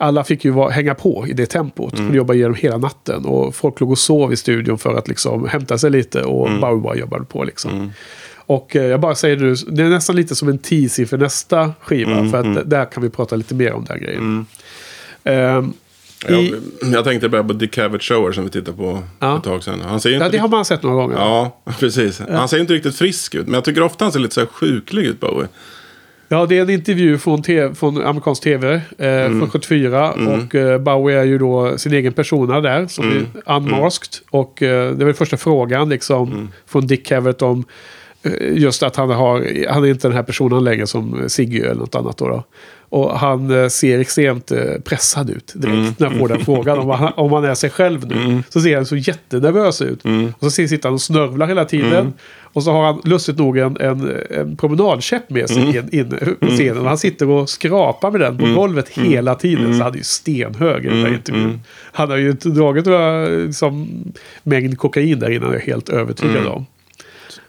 Alla fick ju var, hänga på i det tempot. Mm. Och jobba igenom hela natten. Och folk låg och sov i studion för att liksom hämta sig lite. Och mm. Bowie bara jobbade på liksom. Mm. Och eh, jag bara säger nu, det är nästan lite som en teaser för nästa skiva. Mm. För att mm. där kan vi prata lite mer om den här grejen. Mm. Um, jag, i, jag tänkte bara på Dick Cavett shower som vi tittade på ja. ett tag sedan. Han ser ju inte ja, det har man sett några gånger. Ja, precis. Ja. Han ser ju inte riktigt frisk ut. Men jag tycker ofta han ser lite så här sjuklig ut, Bowie. Ja, det är en intervju från, te- från amerikansk tv eh, mm. från sjuttiofyra mm. och eh, Bowie är ju då sin egen persona där som mm. är unmasked mm. och eh, det var den första frågan liksom mm. från Dick Cavett om Just att han har, han är inte den här personen längre som Siggy eller något annat då, då. Och han ser extremt pressad ut direkt mm. när han får den frågan om han, om han är sig själv nu. Mm. Så ser han så jättenervös ut. Mm. Och så sitter han och snörvlar hela tiden. Mm. Och så har han lustigt nog en, en, en promenadkäpp med sig mm. inne på scenen. Han sitter och skrapar med den på golvet mm. hela tiden. Så han är ju stenhög i den här intervjun. Han har ju dragit några, liksom, mängd kokain där innan, jag är helt övertygad mm. om.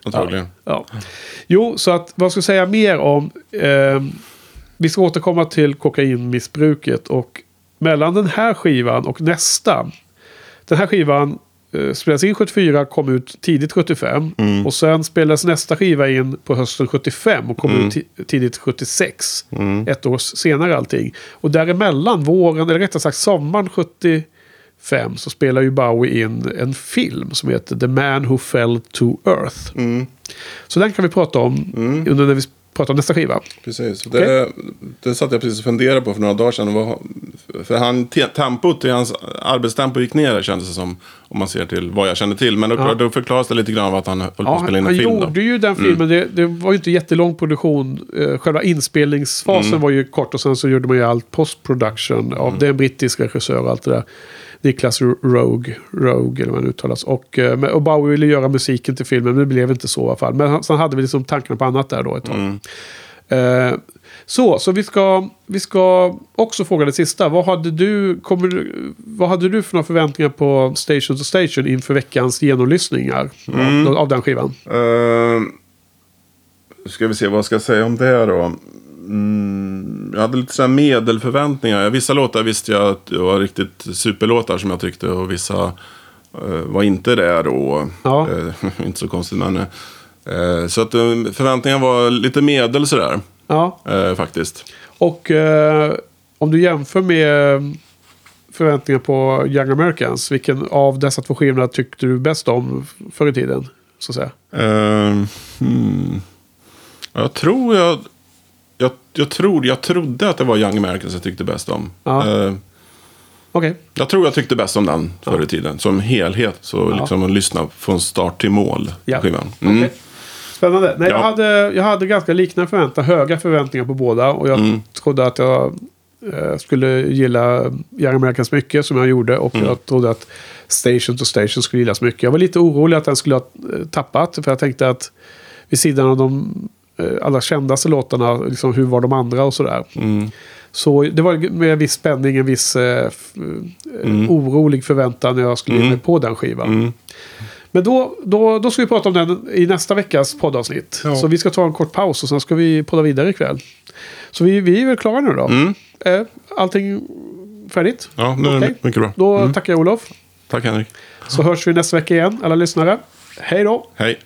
Antagligen. Ja, ja. Jo, så att, vad ska jag säga mer om... Eh, vi ska återkomma till kokainmissbruket, och mellan den här skivan och nästa. Den här skivan eh, spelades in sjuttiofyra, kom ut tidigt sjuttiofem mm. och sen spelades nästa skiva in på hösten sjuttiofem och kom mm. ut t- tidigt sjuttiosex. Mm. Ett år senare allting. Och däremellan våren, eller rättare sagt sommaren sjuttiofem, så spelar ju Bowie in en film som heter The Man Who Fell to Earth. Mm. Så den kan vi prata om mm. under när vi prata om nästa skiva. Precis. Okay. Det, det satt jag precis och funderade på för några dagar sedan. Var, för han, tempot i hans arbetstempo gick ner, kändes det som, om man ser till vad jag kände till. Men då, ja. då förklaras det lite grann vad han höll på ja, att spela in en film. Han gjorde då. ju den filmen. Mm. Det, det var ju inte jättelång produktion. Själva inspelningsfasen mm. var ju kort, och sen så gjorde man ju allt post-production av mm. den brittiska regissören och allt det där. Niklas Roeg, Roeg eller vad det uttalas. Och, och Bowie ville göra musiken till filmen, men det blev inte så i alla fall. Men han, så hade vi liksom tankarna på annat där då ett tag. Mm. Eh, så, så vi ska vi ska också fråga det sista. Vad hade du, kommer, vad hade du för några förväntningar på Station to Station inför veckans genomlyssningar mm. av, av den skivan? Uh, ska vi se vad jag ska säga om det här då. Mm, jag hade lite sådana medelförväntningar. Vissa låtar visste jag att det var riktigt superlåtar som jag tyckte, och vissa uh, var inte det då. Ja. Uh, inte så konstigt, men uh, så att uh, förväntningarna var lite medel sådär. Ja. Uh, faktiskt. Och uh, om du jämför med förväntningar på Young Americans, vilken av dessa två skivorna tyckte du bäst om förr i tiden, så att säga? Uh, hmm. Jag tror jag Jag, jag, tror, jag trodde att det var Young Americans jag tyckte bäst om. Ja. Eh, okay. Jag tror jag tyckte bäst om den förr i ja. tiden. Som helhet. Så ja. liksom att lyssna från start till mål. Ja. Skivan. Mm. Okay. Spännande. Nej, ja. jag, hade, jag hade ganska liknande förväntningar. Höga förväntningar på båda. Och jag mm. trodde att jag eh, skulle gilla Young Americans mycket, som jag gjorde. Och mm. jag trodde att Station to Station skulle gillas mycket. Jag var lite orolig att den skulle ha tappat. För jag tänkte att vid sidan av de alla kändaste låtarna, liksom, hur var de andra och sådär. Mm. Så det var med en viss spänning, en viss eh, mm. orolig förväntan när jag skulle mm. ge mig på den skivan. Mm. Men då, då, då ska vi prata om den i nästa veckas poddavsnitt. Ja. Så vi ska ta en kort paus och sen ska vi podda vidare ikväll. Så vi, vi är väl klara nu då. Mm. Eh, allting färdigt? Ja, nu okay. mycket bra. Då mm. tackar jag Olof. Tack Henrik. Så hörs vi nästa vecka igen, alla lyssnare. Hej då! Hej!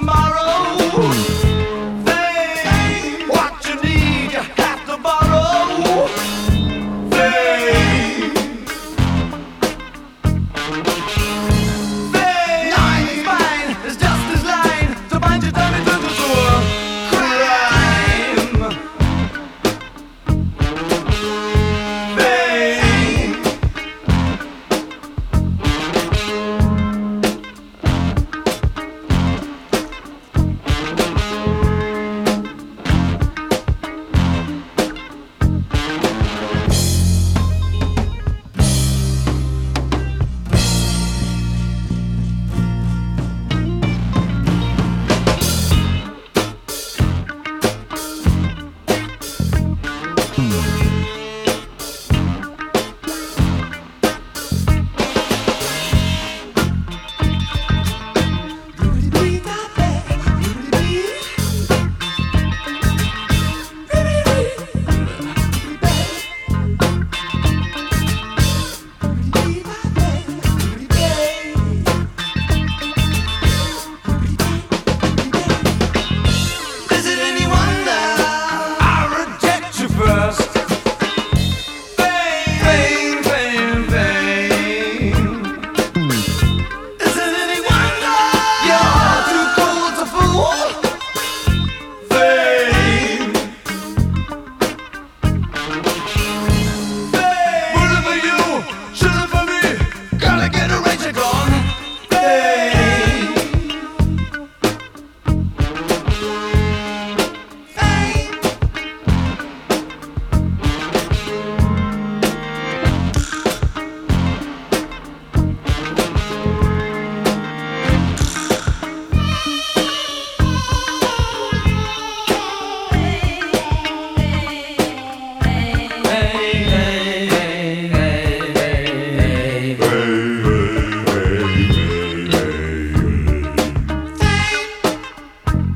Tomorrow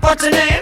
What's her name?